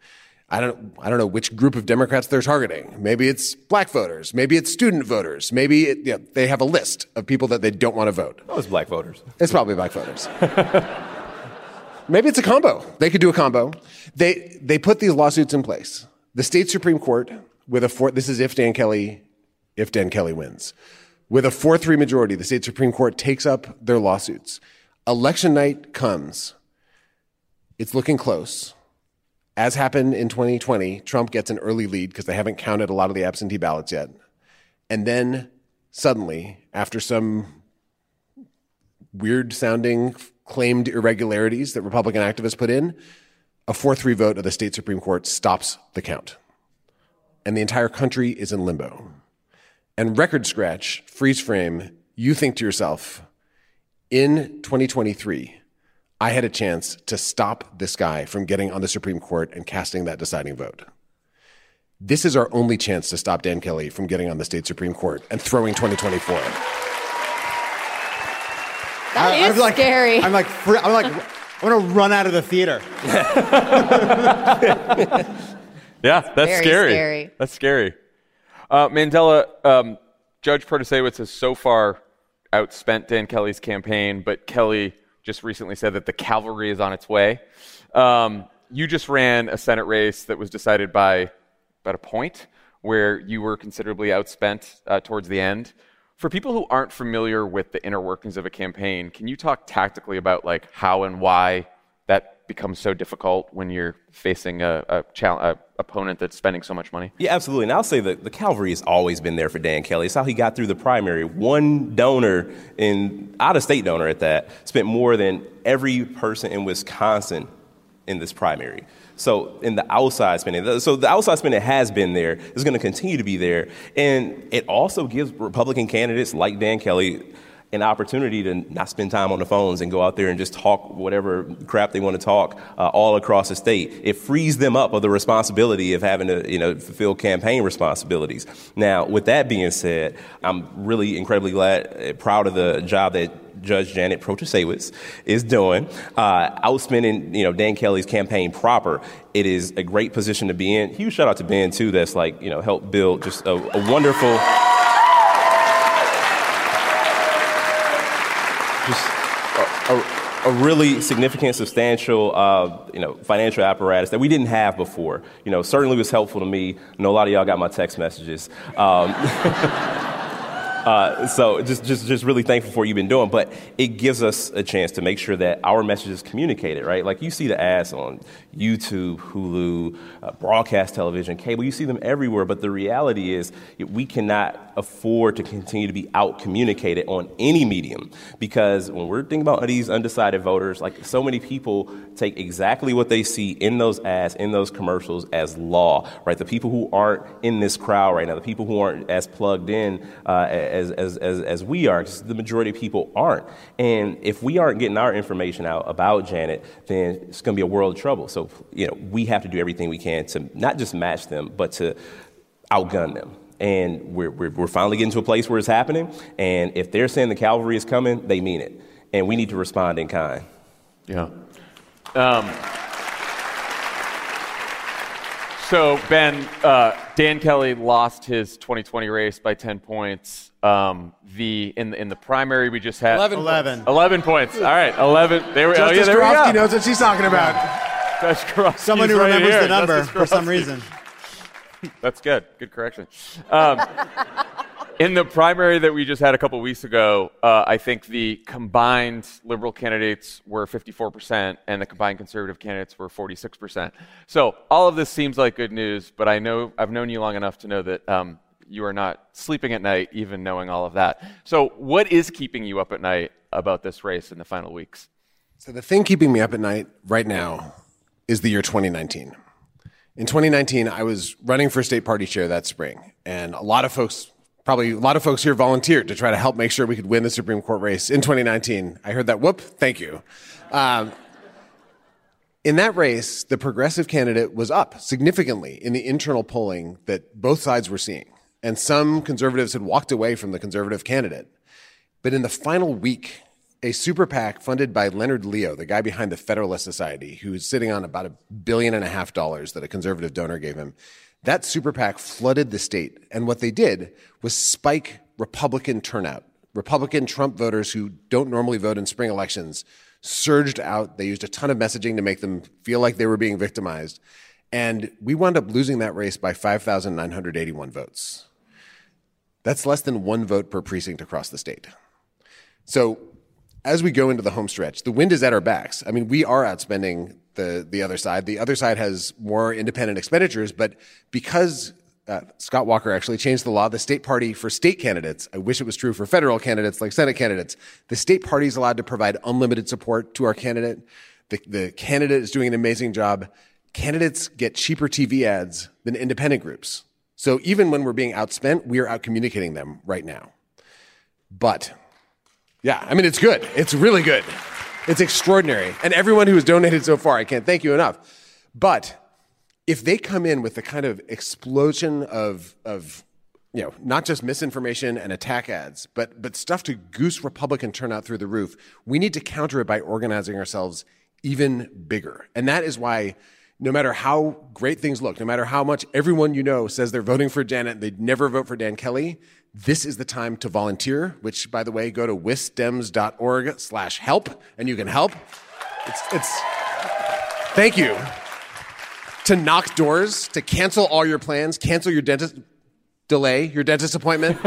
I don't know which group of Democrats they're targeting. Maybe it's black voters. Maybe it's student voters. Maybe they have a list of people that they don't want to vote. Oh, it's black voters. It's probably black voters. Maybe it's a combo. They could do a combo. They put these lawsuits in place. The state Supreme Court, with a this is if Dan Kelly wins, With a 4-3 majority, the state Supreme Court takes up their lawsuits. Election night comes. It's looking close. As happened in 2020, Trump gets an early lead because they haven't counted a lot of the absentee ballots yet. And then suddenly, after some weird-sounding claimed irregularities that Republican activists put in, a 4-3 vote of the state Supreme Court stops the count. And the entire country is in limbo. And record scratch, freeze frame, you think to yourself, in 2023, I had a chance to stop this guy from getting on the Supreme Court and casting that deciding vote. This is our only chance to stop Dan Kelly from getting on the state Supreme Court and throwing 2024. That is scary. I'm like, I want to run out of the theater. Yeah, that's scary. That's scary. Mandela, Judge Protasiewicz has so far outspent Dan Kelly's campaign, but Kelly just recently said that the cavalry is on its way. You just ran a Senate race that was decided by about a point where you were considerably outspent towards the end. For people who aren't familiar with the inner workings of a campaign, can you talk tactically about like how and why that becomes so difficult when you're facing a opponent that's spending so much money? Yeah, absolutely. And I'll say that the cavalry has always been there for Dan Kelly. It's how he got through the primary. One donor, in out-of-state donor at that, spent more than every person in Wisconsin in this primary. So in the outside spending, has been there, is going to continue to be there. And it also gives Republican candidates like Dan Kelly an opportunity to not spend time on the phones and go out there and just talk whatever crap they want to talk all across the state. It frees them up of the responsibility of having to, fulfill campaign responsibilities. Now, with that being said, I'm really incredibly proud of the job that Judge Janet Protasiewicz is doing, outspending, Dan Kelly's campaign proper. It is a great position to be in. Huge shout out to Ben, too, that's helped build just a wonderful... a really significant, substantial, financial apparatus that we didn't have before. Certainly was helpful to me. I know a lot of y'all got my text messages. So just really thankful for what you've been doing. But it gives us a chance to make sure that our message is communicated, right? Like you see the ads on YouTube, Hulu, broadcast television, cable. You see them everywhere. But the reality is we cannot afford to continue to be out-communicated on any medium, because when we're thinking about these undecided voters, like so many people take exactly what they see in those ads, in those commercials as law, right? The people who aren't in this crowd right now, the people who aren't as plugged in as we are, because the majority of people aren't. And if we aren't getting our information out about Janet, then it's going to be a world of trouble. So, we have to do everything we can to not just match them, but to outgun them. And we're finally getting to a place where it's happening. And if they're saying the cavalry is coming, they mean it. And we need to respond in kind. Yeah. So, Ben, Dan Kelly lost his 2020 race by 10 points. In the primary we just had... 11 points. All right, 11. There we go. Justice Karofsky knows what she's talking about. Someone who remembers the number for some reason. That's good. Good correction. In the primary that we just had a couple weeks ago, I think the combined liberal candidates were 54% and the combined conservative candidates were 46%. So all of this seems like good news, but I've known you long enough to know that you are not sleeping at night, even knowing all of that. So what is keeping you up at night about this race in the final weeks? So the thing keeping me up at night right now is the year 2019. In 2019, I was running for state party chair that spring, and a lot of folks here volunteered to try to help make sure we could win the Supreme Court race in 2019. I heard that whoop, thank you. In that race, the progressive candidate was up significantly in the internal polling that both sides were seeing, and some conservatives had walked away from the conservative candidate. But in the final week, a super PAC funded by Leonard Leo, the guy behind the Federalist Society, who's sitting on about $1.5 billion that a conservative donor gave him, that super PAC flooded the state. And what they did was spike Republican turnout. Republican Trump voters who don't normally vote in spring elections surged out. They used a ton of messaging to make them feel like they were being victimized. And we wound up losing that race by 5,981 votes. That's less than one vote per precinct across the state. So as we go into the home stretch, the wind is at our backs. I mean, we are outspending the other side. The other side has more independent expenditures, but because Scott Walker actually changed the law, the state party for state candidates, I wish it was true for federal candidates like Senate candidates, the state party is allowed to provide unlimited support to our candidate. The candidate is doing an amazing job. Candidates get cheaper TV ads than independent groups. So even when we're being outspent, we are out-communicating them right now. But, yeah, I mean, it's good. It's really good. It's extraordinary. And everyone who has donated so far, I can't thank you enough. But if they come in with the kind of explosion of you know, not just misinformation and attack ads, but stuff to goose Republican turnout through the roof, we need to counter it by organizing ourselves even bigger. And that is why no matter how great things look, no matter how much everyone you know says they're voting for Janet, they'd never vote for Dan Kelly, this is the time to volunteer, which, by the way, go to wisdems.org/help, and you can help. It's thank you. To knock doors, to cancel all your plans, cancel your dentist, delay your dentist appointment,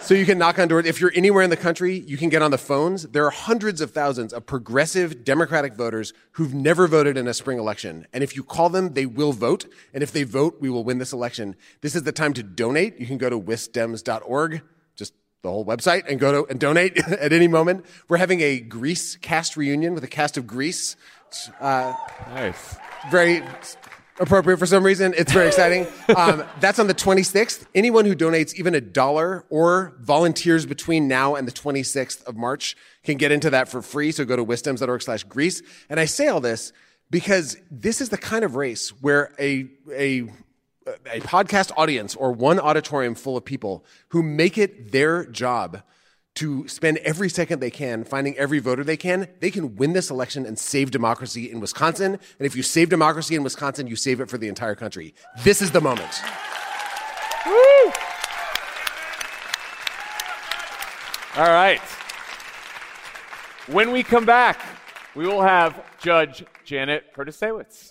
so you can knock on doors. If you're anywhere in the country, you can get on the phones. There are hundreds of thousands of progressive Democratic voters who've never voted in a spring election. And if you call them, they will vote. And if they vote, we will win this election. This is the time to donate. You can go to wisdems.org, just the whole website, and go to and donate at any moment. We're having a Grease cast reunion with a cast of Grease. Nice. Very appropriate for some reason. It's very exciting. That's on the 26th. Anyone who donates even $1 or volunteers between now and the 26th of March can get into that for free. So go to wisdoms.org/Greece. And I say all this because this is the kind of race where a podcast audience or one auditorium full of people who make it their job to spend every second they can finding every voter they can win this election and save democracy in Wisconsin. And if you save democracy in Wisconsin, you save it for the entire country. This is the moment. Woo! All right. When we come back, we will have Judge Janet Protasiewicz.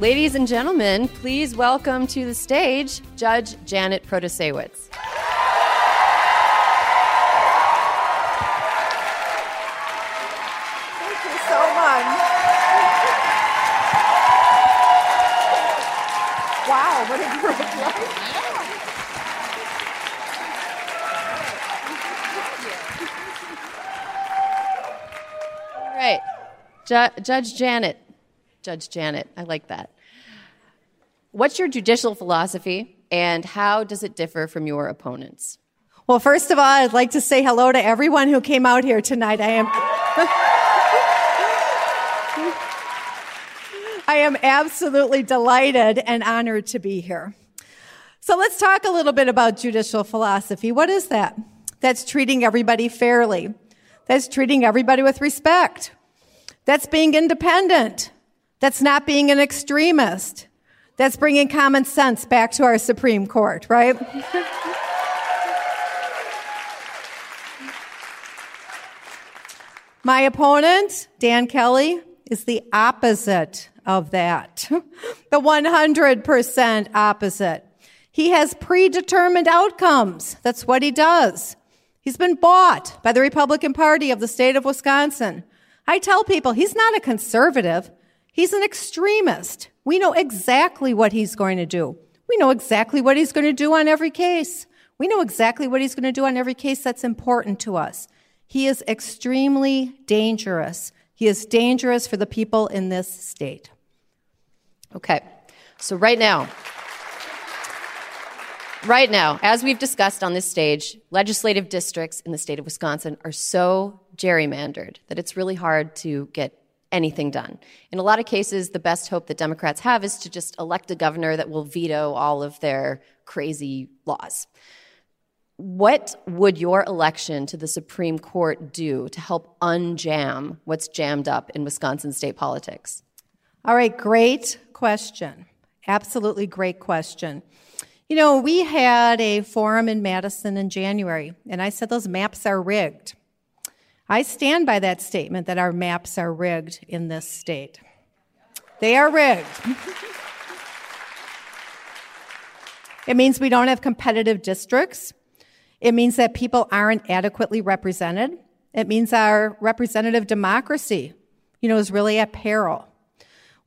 Ladies and gentlemen, please welcome to the stage Judge Janet Protasiewicz. Thank you so much. Wow, what a great life. All right, Judge Janet, I like that. What's your judicial philosophy, and how does it differ from your opponents? Well, first of all, I'd like to say hello to everyone who came out here tonight. I am absolutely delighted and honored to be here. So let's talk a little bit about judicial philosophy. What is that? That's treating everybody fairly. That's treating everybody with respect. That's being independent. That's not being an extremist. That's bringing common sense back to our Supreme Court, right? My opponent, Dan Kelly, is the opposite of that, the 100% opposite. He has predetermined outcomes. That's what he does. He's been bought by the Republican Party of the state of Wisconsin. I tell people he's not a conservative. He's an extremist. We know exactly what he's going to do. We know exactly what he's going to do on every case. We know exactly what he's going to do on every case that's important to us. He is extremely dangerous. He is dangerous for the people in this state. Okay, so right now, as we've discussed on this stage, legislative districts in the state of Wisconsin are so gerrymandered that it's really hard to get anything done. In a lot of cases, the best hope that Democrats have is to just elect a governor that will veto all of their crazy laws. What would your election to the Supreme Court do to help unjam what's jammed up in Wisconsin state politics? All right, great question. Absolutely great question. You know, we had a forum in Madison in January, and I said those maps are rigged. I stand by that statement that our maps are rigged in this state. They are rigged. It means we don't have competitive districts. It means that people aren't adequately represented. It means our representative democracy, you know, is really at peril.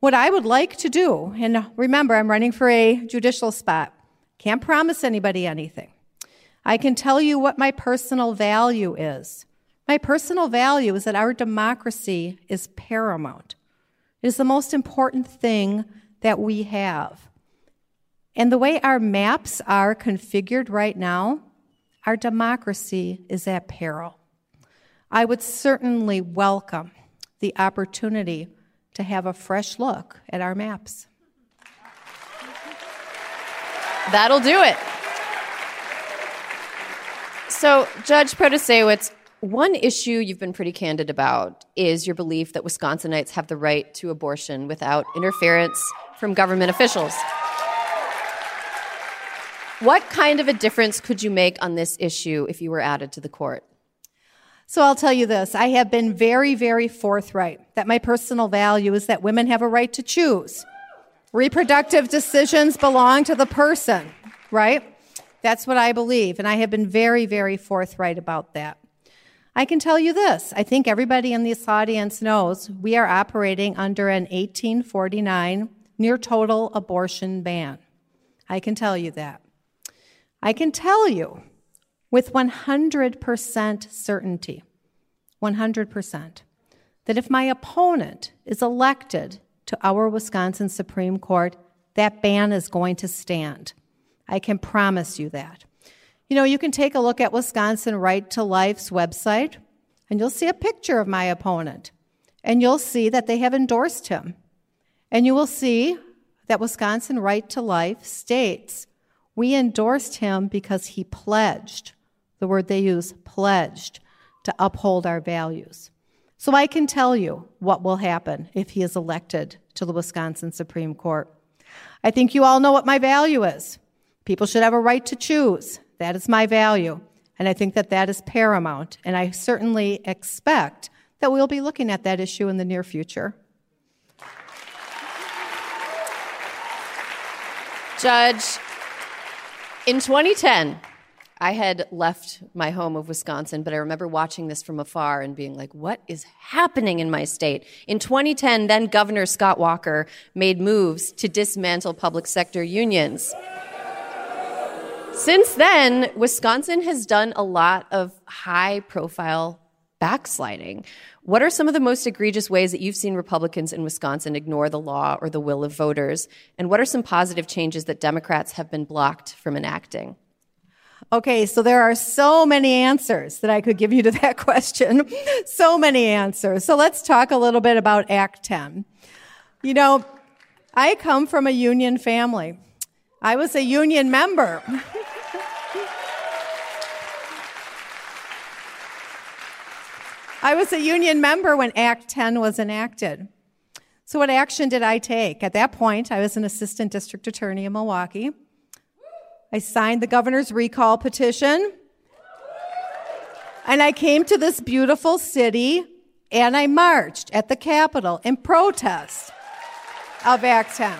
What I would like to do, and remember, I'm running for a judicial spot. Can't promise anybody anything. I can tell you what my personal value is. My personal value is that our democracy is paramount. It is the most important thing that we have. And the way our maps are configured right now, our democracy is at peril. I would certainly welcome the opportunity to have a fresh look at our maps. That'll do it. So, Judge Protasiewicz, one issue you've been pretty candid about is your belief that Wisconsinites have the right to abortion without interference from government officials. What kind of a difference could you make on this issue if you were added to the court? So I'll tell you this. I have been very, very forthright that my personal value is that women have a right to choose. Reproductive decisions belong to the person, right? That's what I believe, and I have been very, very forthright about that. I can tell you this. I think everybody in this audience knows we are operating under an 1849 near-total abortion ban. I can tell you that. I can tell you with 100% certainty, 100%, that if my opponent is elected to our Wisconsin Supreme Court, that ban is going to stand. I can promise you that. You know, you can take a look at Wisconsin Right to Life's website, and you'll see a picture of my opponent, and you'll see that they have endorsed him. And you will see that Wisconsin Right to Life states, we endorsed him because he pledged, the word they use, pledged, to uphold our values. So I can tell you what will happen if he is elected to the Wisconsin Supreme Court. I think you all know what my value is. People should have a right to choose. That is my value. And I think that that is paramount. And I certainly expect that we'll be looking at that issue in the near future. Judge, in 2010, I had left my home of Wisconsin, but I remember watching this from afar and being like, what is happening in my state? In 2010, then Governor Scott Walker made moves to dismantle public sector unions. Since then, Wisconsin has done a lot of high-profile backsliding. What are some of the most egregious ways that you've seen Republicans in Wisconsin ignore the law or the will of voters? And what are some positive changes that Democrats have been blocked from enacting? Okay, so there are so many answers that I could give you to that question. So many answers. So let's talk a little bit about Act 10. You know, I come from a union family. I was a union member. I was a union member when Act 10 was enacted. So what action did I take? At that point, I was an assistant district attorney in Milwaukee. I signed the governor's recall petition. And I came to this beautiful city, and I marched at the Capitol in protest of Act 10.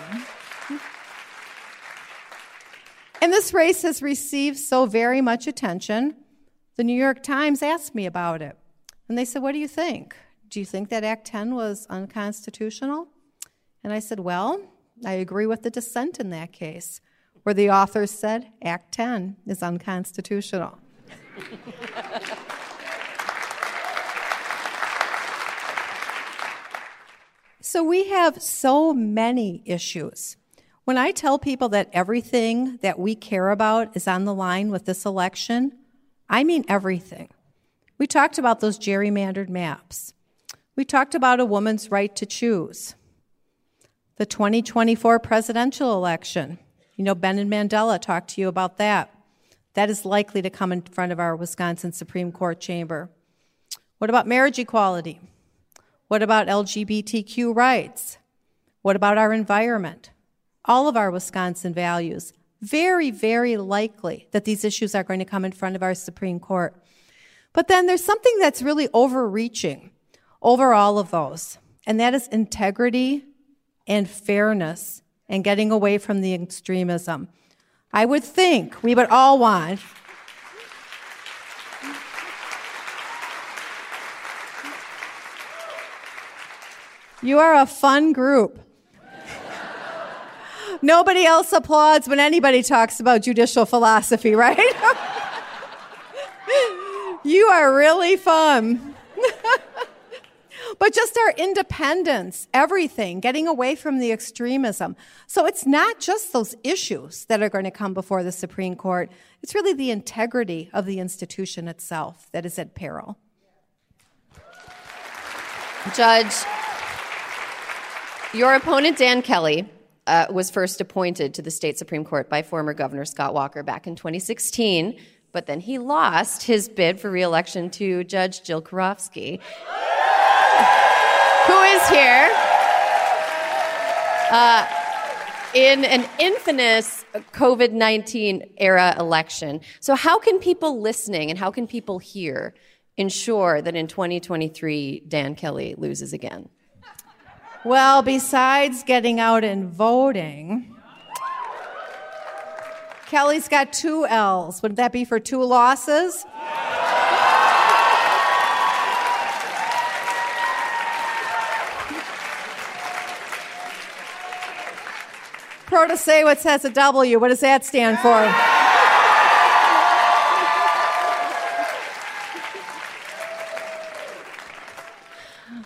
And this race has received so very much attention. The New York Times asked me about it. And they said, what do you think? Do you think that Act 10 was unconstitutional? And I said, well, I agree with the dissent in that case, where the authors said Act 10 is unconstitutional. So we have so many issues. When I tell people that everything that we care about is on the line with this election, I mean everything. We talked about those gerrymandered maps. We talked about a woman's right to choose. The 2024 presidential election. You know, Ben and Mandela talked to you about that. That is likely to come in front of our Wisconsin Supreme Court chamber. What about marriage equality? What about LGBTQ rights? What about our environment? All of our Wisconsin values. Very, very likely that these issues are going to come in front of our Supreme Court. But then there's something that's really overreaching over all of those, and that is integrity and fairness and getting away from the extremism. I would think we would all want you are a fun group. Nobody else applauds when anybody talks about judicial philosophy, right? You are really fun. But just our independence, everything, getting away from the extremism. So it's not just those issues that are going to come before the Supreme Court. It's really the integrity of the institution itself that is at peril. Judge, your opponent, Dan Kelly, was first appointed to the state Supreme Court by former Governor Scott Walker back in 2016, but then he lost his bid for re-election to Judge Jill Karofsky. Who is here in an infamous COVID-19 era election. So how can people listening and how can people here ensure that in 2023 Dan Kelly loses again? Well, besides getting out and voting, Kelly's got two L's. Would that be for two losses? Protasiewicz has a W. What does that stand for?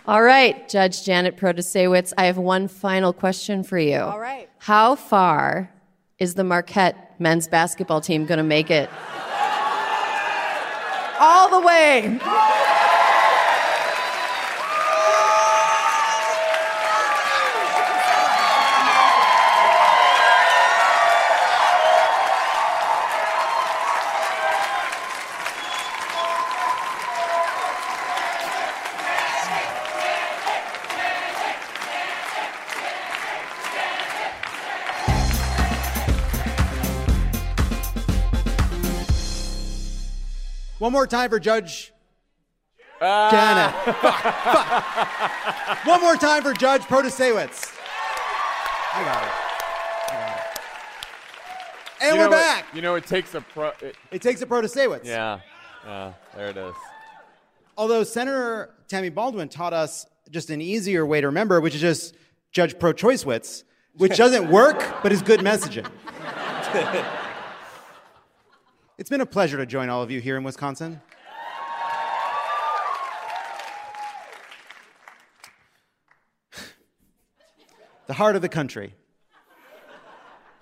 All right, Judge Janet Protasiewicz, I have one final question for you. All right. How far is the Marquette men's basketball team going to make it? All the way. One more time for Judge Janet. Fuck. One more time for Judge Protasiewicz. I got it. And you know, we're back. You know, it takes a Protasiewicz. Yeah, there it is. Although Senator Tammy Baldwin taught us just an easier way to remember, which is just Judge Pro-Choicewitz, which doesn't work, but is good messaging. It's been a pleasure to join all of you here in Wisconsin. The heart of the country.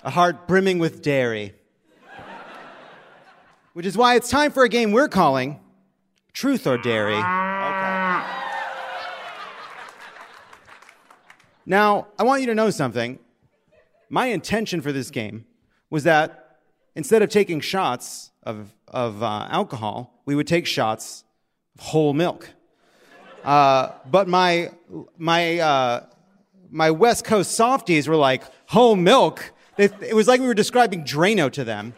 A heart brimming with dairy. Which is why it's time for a game we're calling Truth or Dairy. Okay. Now, I want you to know something. My intention for this game was that instead of taking shots of alcohol, we would take shots of whole milk. But my my West Coast softies were like, whole milk? It was like we were describing Drano to them.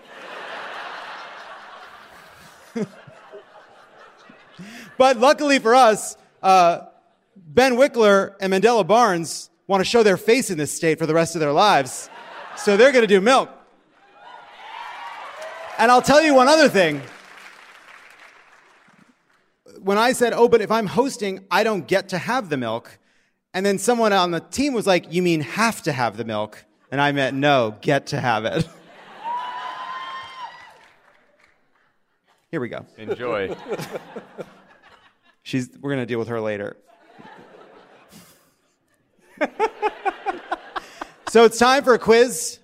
But luckily for us, Ben Wickler and Mandela Barnes want to show their face in this state for the rest of their lives. So they're going to do milk. And I'll tell you one other thing. When I said, oh, but if I'm hosting, I don't get to have the milk. And then someone on the team was like, you mean have to have the milk? And I meant, no, get to have it. Here we go. Enjoy. We're going to deal with her later. So it's time for a quiz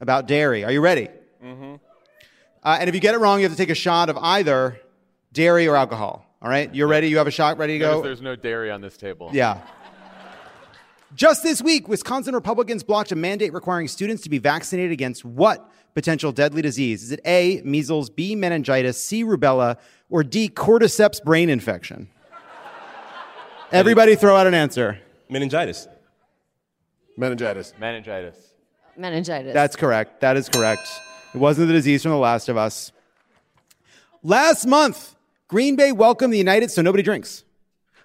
about dairy. Are you ready? Mm-hmm. And if you get it wrong, you have to take a shot of either dairy or alcohol. All right? You're ready? You have a shot ready to go? There's no dairy on this table. Yeah. Just this week, Wisconsin Republicans blocked a mandate requiring students to be vaccinated against what potential deadly disease? Is it A, measles, B, meningitis, C, rubella, or D, cordyceps brain infection? Everybody throw out an answer. Meningitis. Meningitis. Meningitis. Meningitis. That's correct. That is correct. It wasn't the disease from The Last of Us. Last month, Green Bay welcomed the United... So nobody drinks.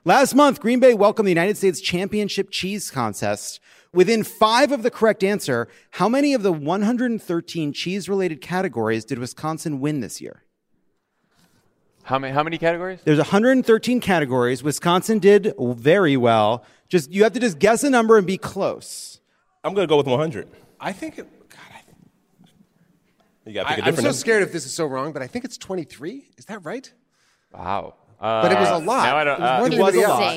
Last month, Green Bay welcomed the United States Championship Cheese Contest. Within 5 of the correct answer, how many of the 113 cheese-related categories did Wisconsin win this year? How many categories? There's 113 categories. Wisconsin did very well. You have to just guess a number and be close. I'm going to go with 100. I think it... You got to pick a different number. I'm so scared if this is so wrong, but I think it's 23. Is that right? Wow. But it was a lot. Now I don't, it was a lot.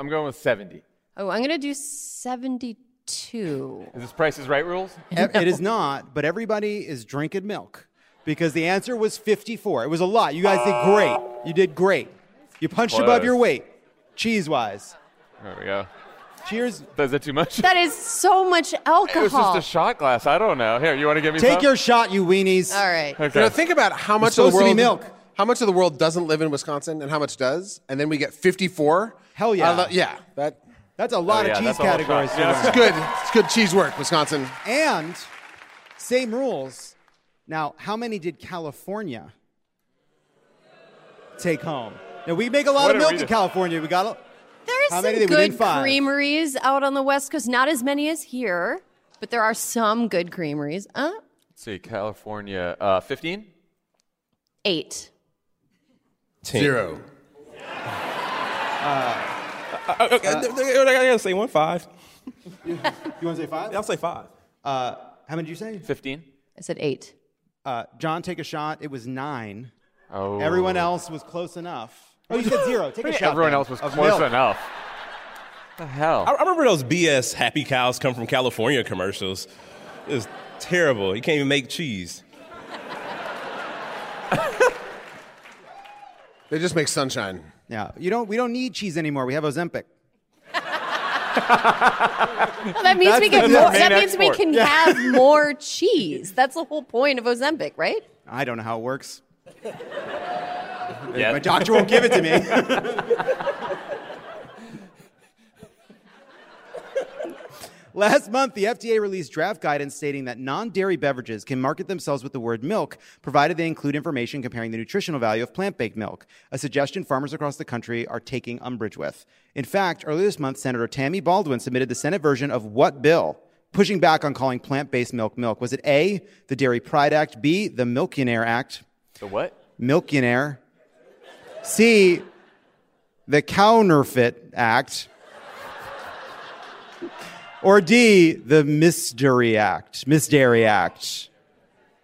I'm going with 70. Oh, I'm going to do 72. Is this Price is Right rules? No. It is not, but everybody is drinking milk because the answer was 54. It was a lot. You guys did great. You did great. You punched above your weight, cheese-wise. There we go. Cheers. Is that too much? That is so much alcohol. It was just a shot glass. I don't know. Here, you want to give me some? Take your shot, you weenies. All right. Okay. You know, think about how much of the world... milk. How much of the world doesn't live in Wisconsin and how much does? And then we get 54. Hell yeah. That's a lot of cheese categories. Yeah. It's good. It's good cheese work, Wisconsin. And same rules. Now, how many did California take home? Now, we make a lot of milk in California. There are some good creameries out on the West Coast. Not as many as here, but there are some good creameries. Let's see, California, 15? 8. 0. I gotta say 1-5. You want to say 5? I'll say 5. How many did you say? 15. I said 8. John, take a shot. It was 9. Oh. Everyone else was close enough. Oh, you said 0. Take a shot. Everyone else was close enough. What the hell? I remember those BS Happy Cows Come From California commercials. It was terrible. You can't even make cheese. They just make sunshine. Yeah, we don't need cheese anymore. We have Ozempic. Well, that means we can have more cheese. That's the whole point of Ozempic, right? I don't know how it works. Yeah. My doctor won't give it to me. Last month, the FDA released draft guidance stating that non-dairy beverages can market themselves with the word milk, provided they include information comparing the nutritional value of plant-based milk, a suggestion farmers across the country are taking umbrage with. In fact, earlier this month, Senator Tammy Baldwin submitted the Senate version of what bill? Pushing back on calling plant-based milk milk. Was it A, the Dairy Pride Act, B, the Milkionaire Act? The what? Milkionaire. C, the Counterfeit Act. Or D, the Misdairy Act. I'm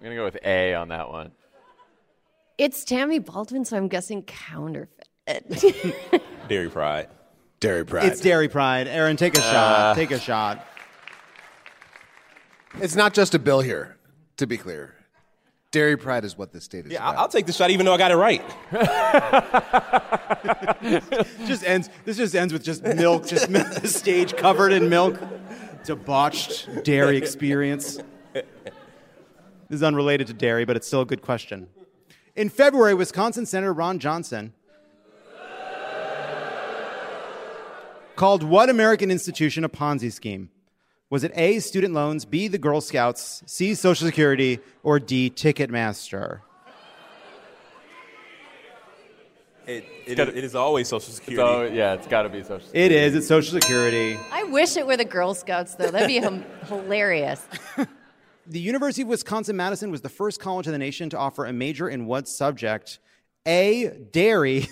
going to go with A on that one. It's Tammy Baldwin, so I'm guessing counterfeit. Dairy Pride. Dairy Pride. It's Dairy Pride. Aaron, take a shot. Take a shot. It's not just a bill here, to be clear. Dairy Pride is what this state is about. I'll take the shot even though I got it right. This just ends with just milk, just the stage covered in milk. Debauched dairy experience. This is unrelated to dairy, but it's still a good question. In February, Wisconsin Senator Ron Johnson called what American institution a Ponzi scheme? Was it A, student loans, B, the Girl Scouts, C, Social Security, or D, Ticketmaster? It is always Social Security. It's got to be Social Security. It is. It's Social Security. I wish it were the Girl Scouts, though. That'd be hilarious. The University of Wisconsin-Madison was the first college in the nation to offer a major in what subject? A, dairy.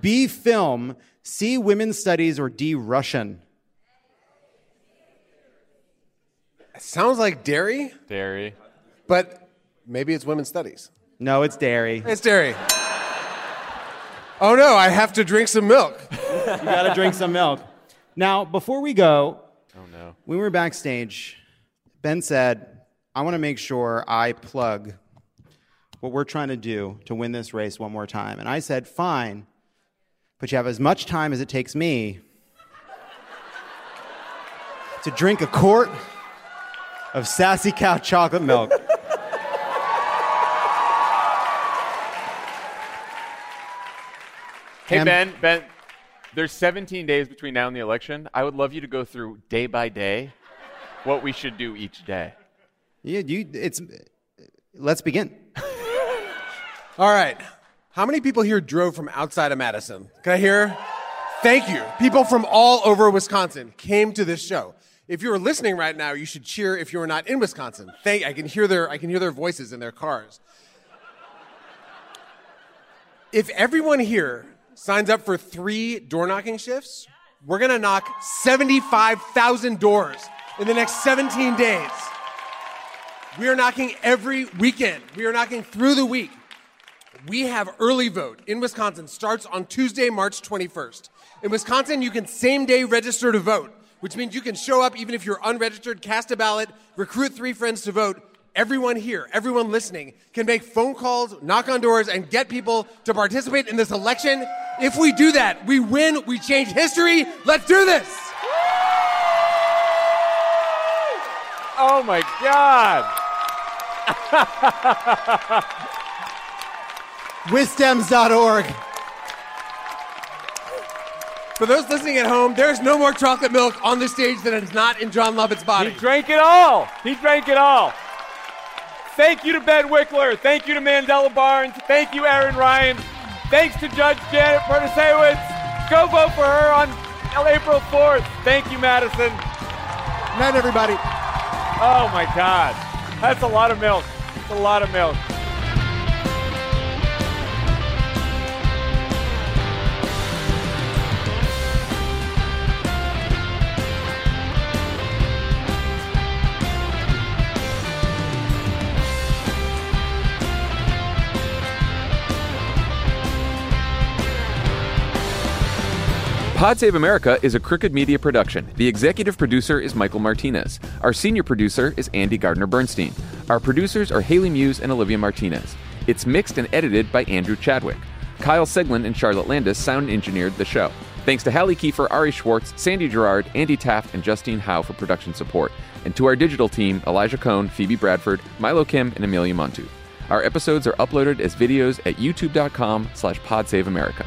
B, film. C, women's studies. Or D, Russian. It sounds like dairy. Dairy. But maybe it's women's studies. No, it's dairy. It's dairy. Oh, no, I have to drink some milk. You got to drink some milk. Now, before we go, we were backstage. Ben said, I want to make sure I plug what we're trying to do to win this race one more time. And I said, fine, but you have as much time as it takes me to drink a quart of Sassy Cow chocolate milk. Hey, Ben, there's 17 days between now and the election. I would love you to go through day by day what we should do each day. Yeah, let's begin. All right. How many people here drove from outside of Madison? Can I hear? Thank you. People from all over Wisconsin came to this show. If you were listening right now, you should cheer if you were not in Wisconsin. I can hear their voices in their cars. If everyone here signs up for 3 door-knocking shifts, we're going to knock 75,000 doors in the next 17 days. We are knocking every weekend. We are knocking through the week. We have early vote in Wisconsin. Starts on Tuesday, March 21st. In Wisconsin, you can same-day register to vote, which means you can show up even if you're unregistered, cast a ballot, recruit 3 friends to vote. Everyone here, everyone listening, can make phone calls, knock on doors, and get people to participate in this election. If we do that, we win, we change history. Let's do this! Oh, my God. Wisdems.org. For those listening at home, there's no more chocolate milk on the stage than is not in John Lovett's body. He drank it all. Thank you to Ben Wickler. Thank you to Mandela Barnes. Thank you, Aaron Ryan. Thanks to Judge Janet Protasiewicz. Go vote for her on April 4th. Thank you, Madison. Good night, everybody. Oh, my God. That's a lot of milk. That's a lot of milk. Pod Save America is a Crooked Media production. The executive producer is Michael Martinez. Our senior producer is Andy Gardner-Bernstein. Our producers are Haley Muse and Olivia Martinez. It's mixed and edited by Andrew Chadwick. Kyle Seglin and Charlotte Landis sound engineered the show. Thanks to Hallie Kiefer, Ari Schwartz, Sandy Gerard, Andy Taft, and Justine Howe for production support. And to our digital team, Elijah Cohn, Phoebe Bradford, Milo Kim, and Amelia Montu. Our episodes are uploaded as videos at youtube.com/podsaveamerica.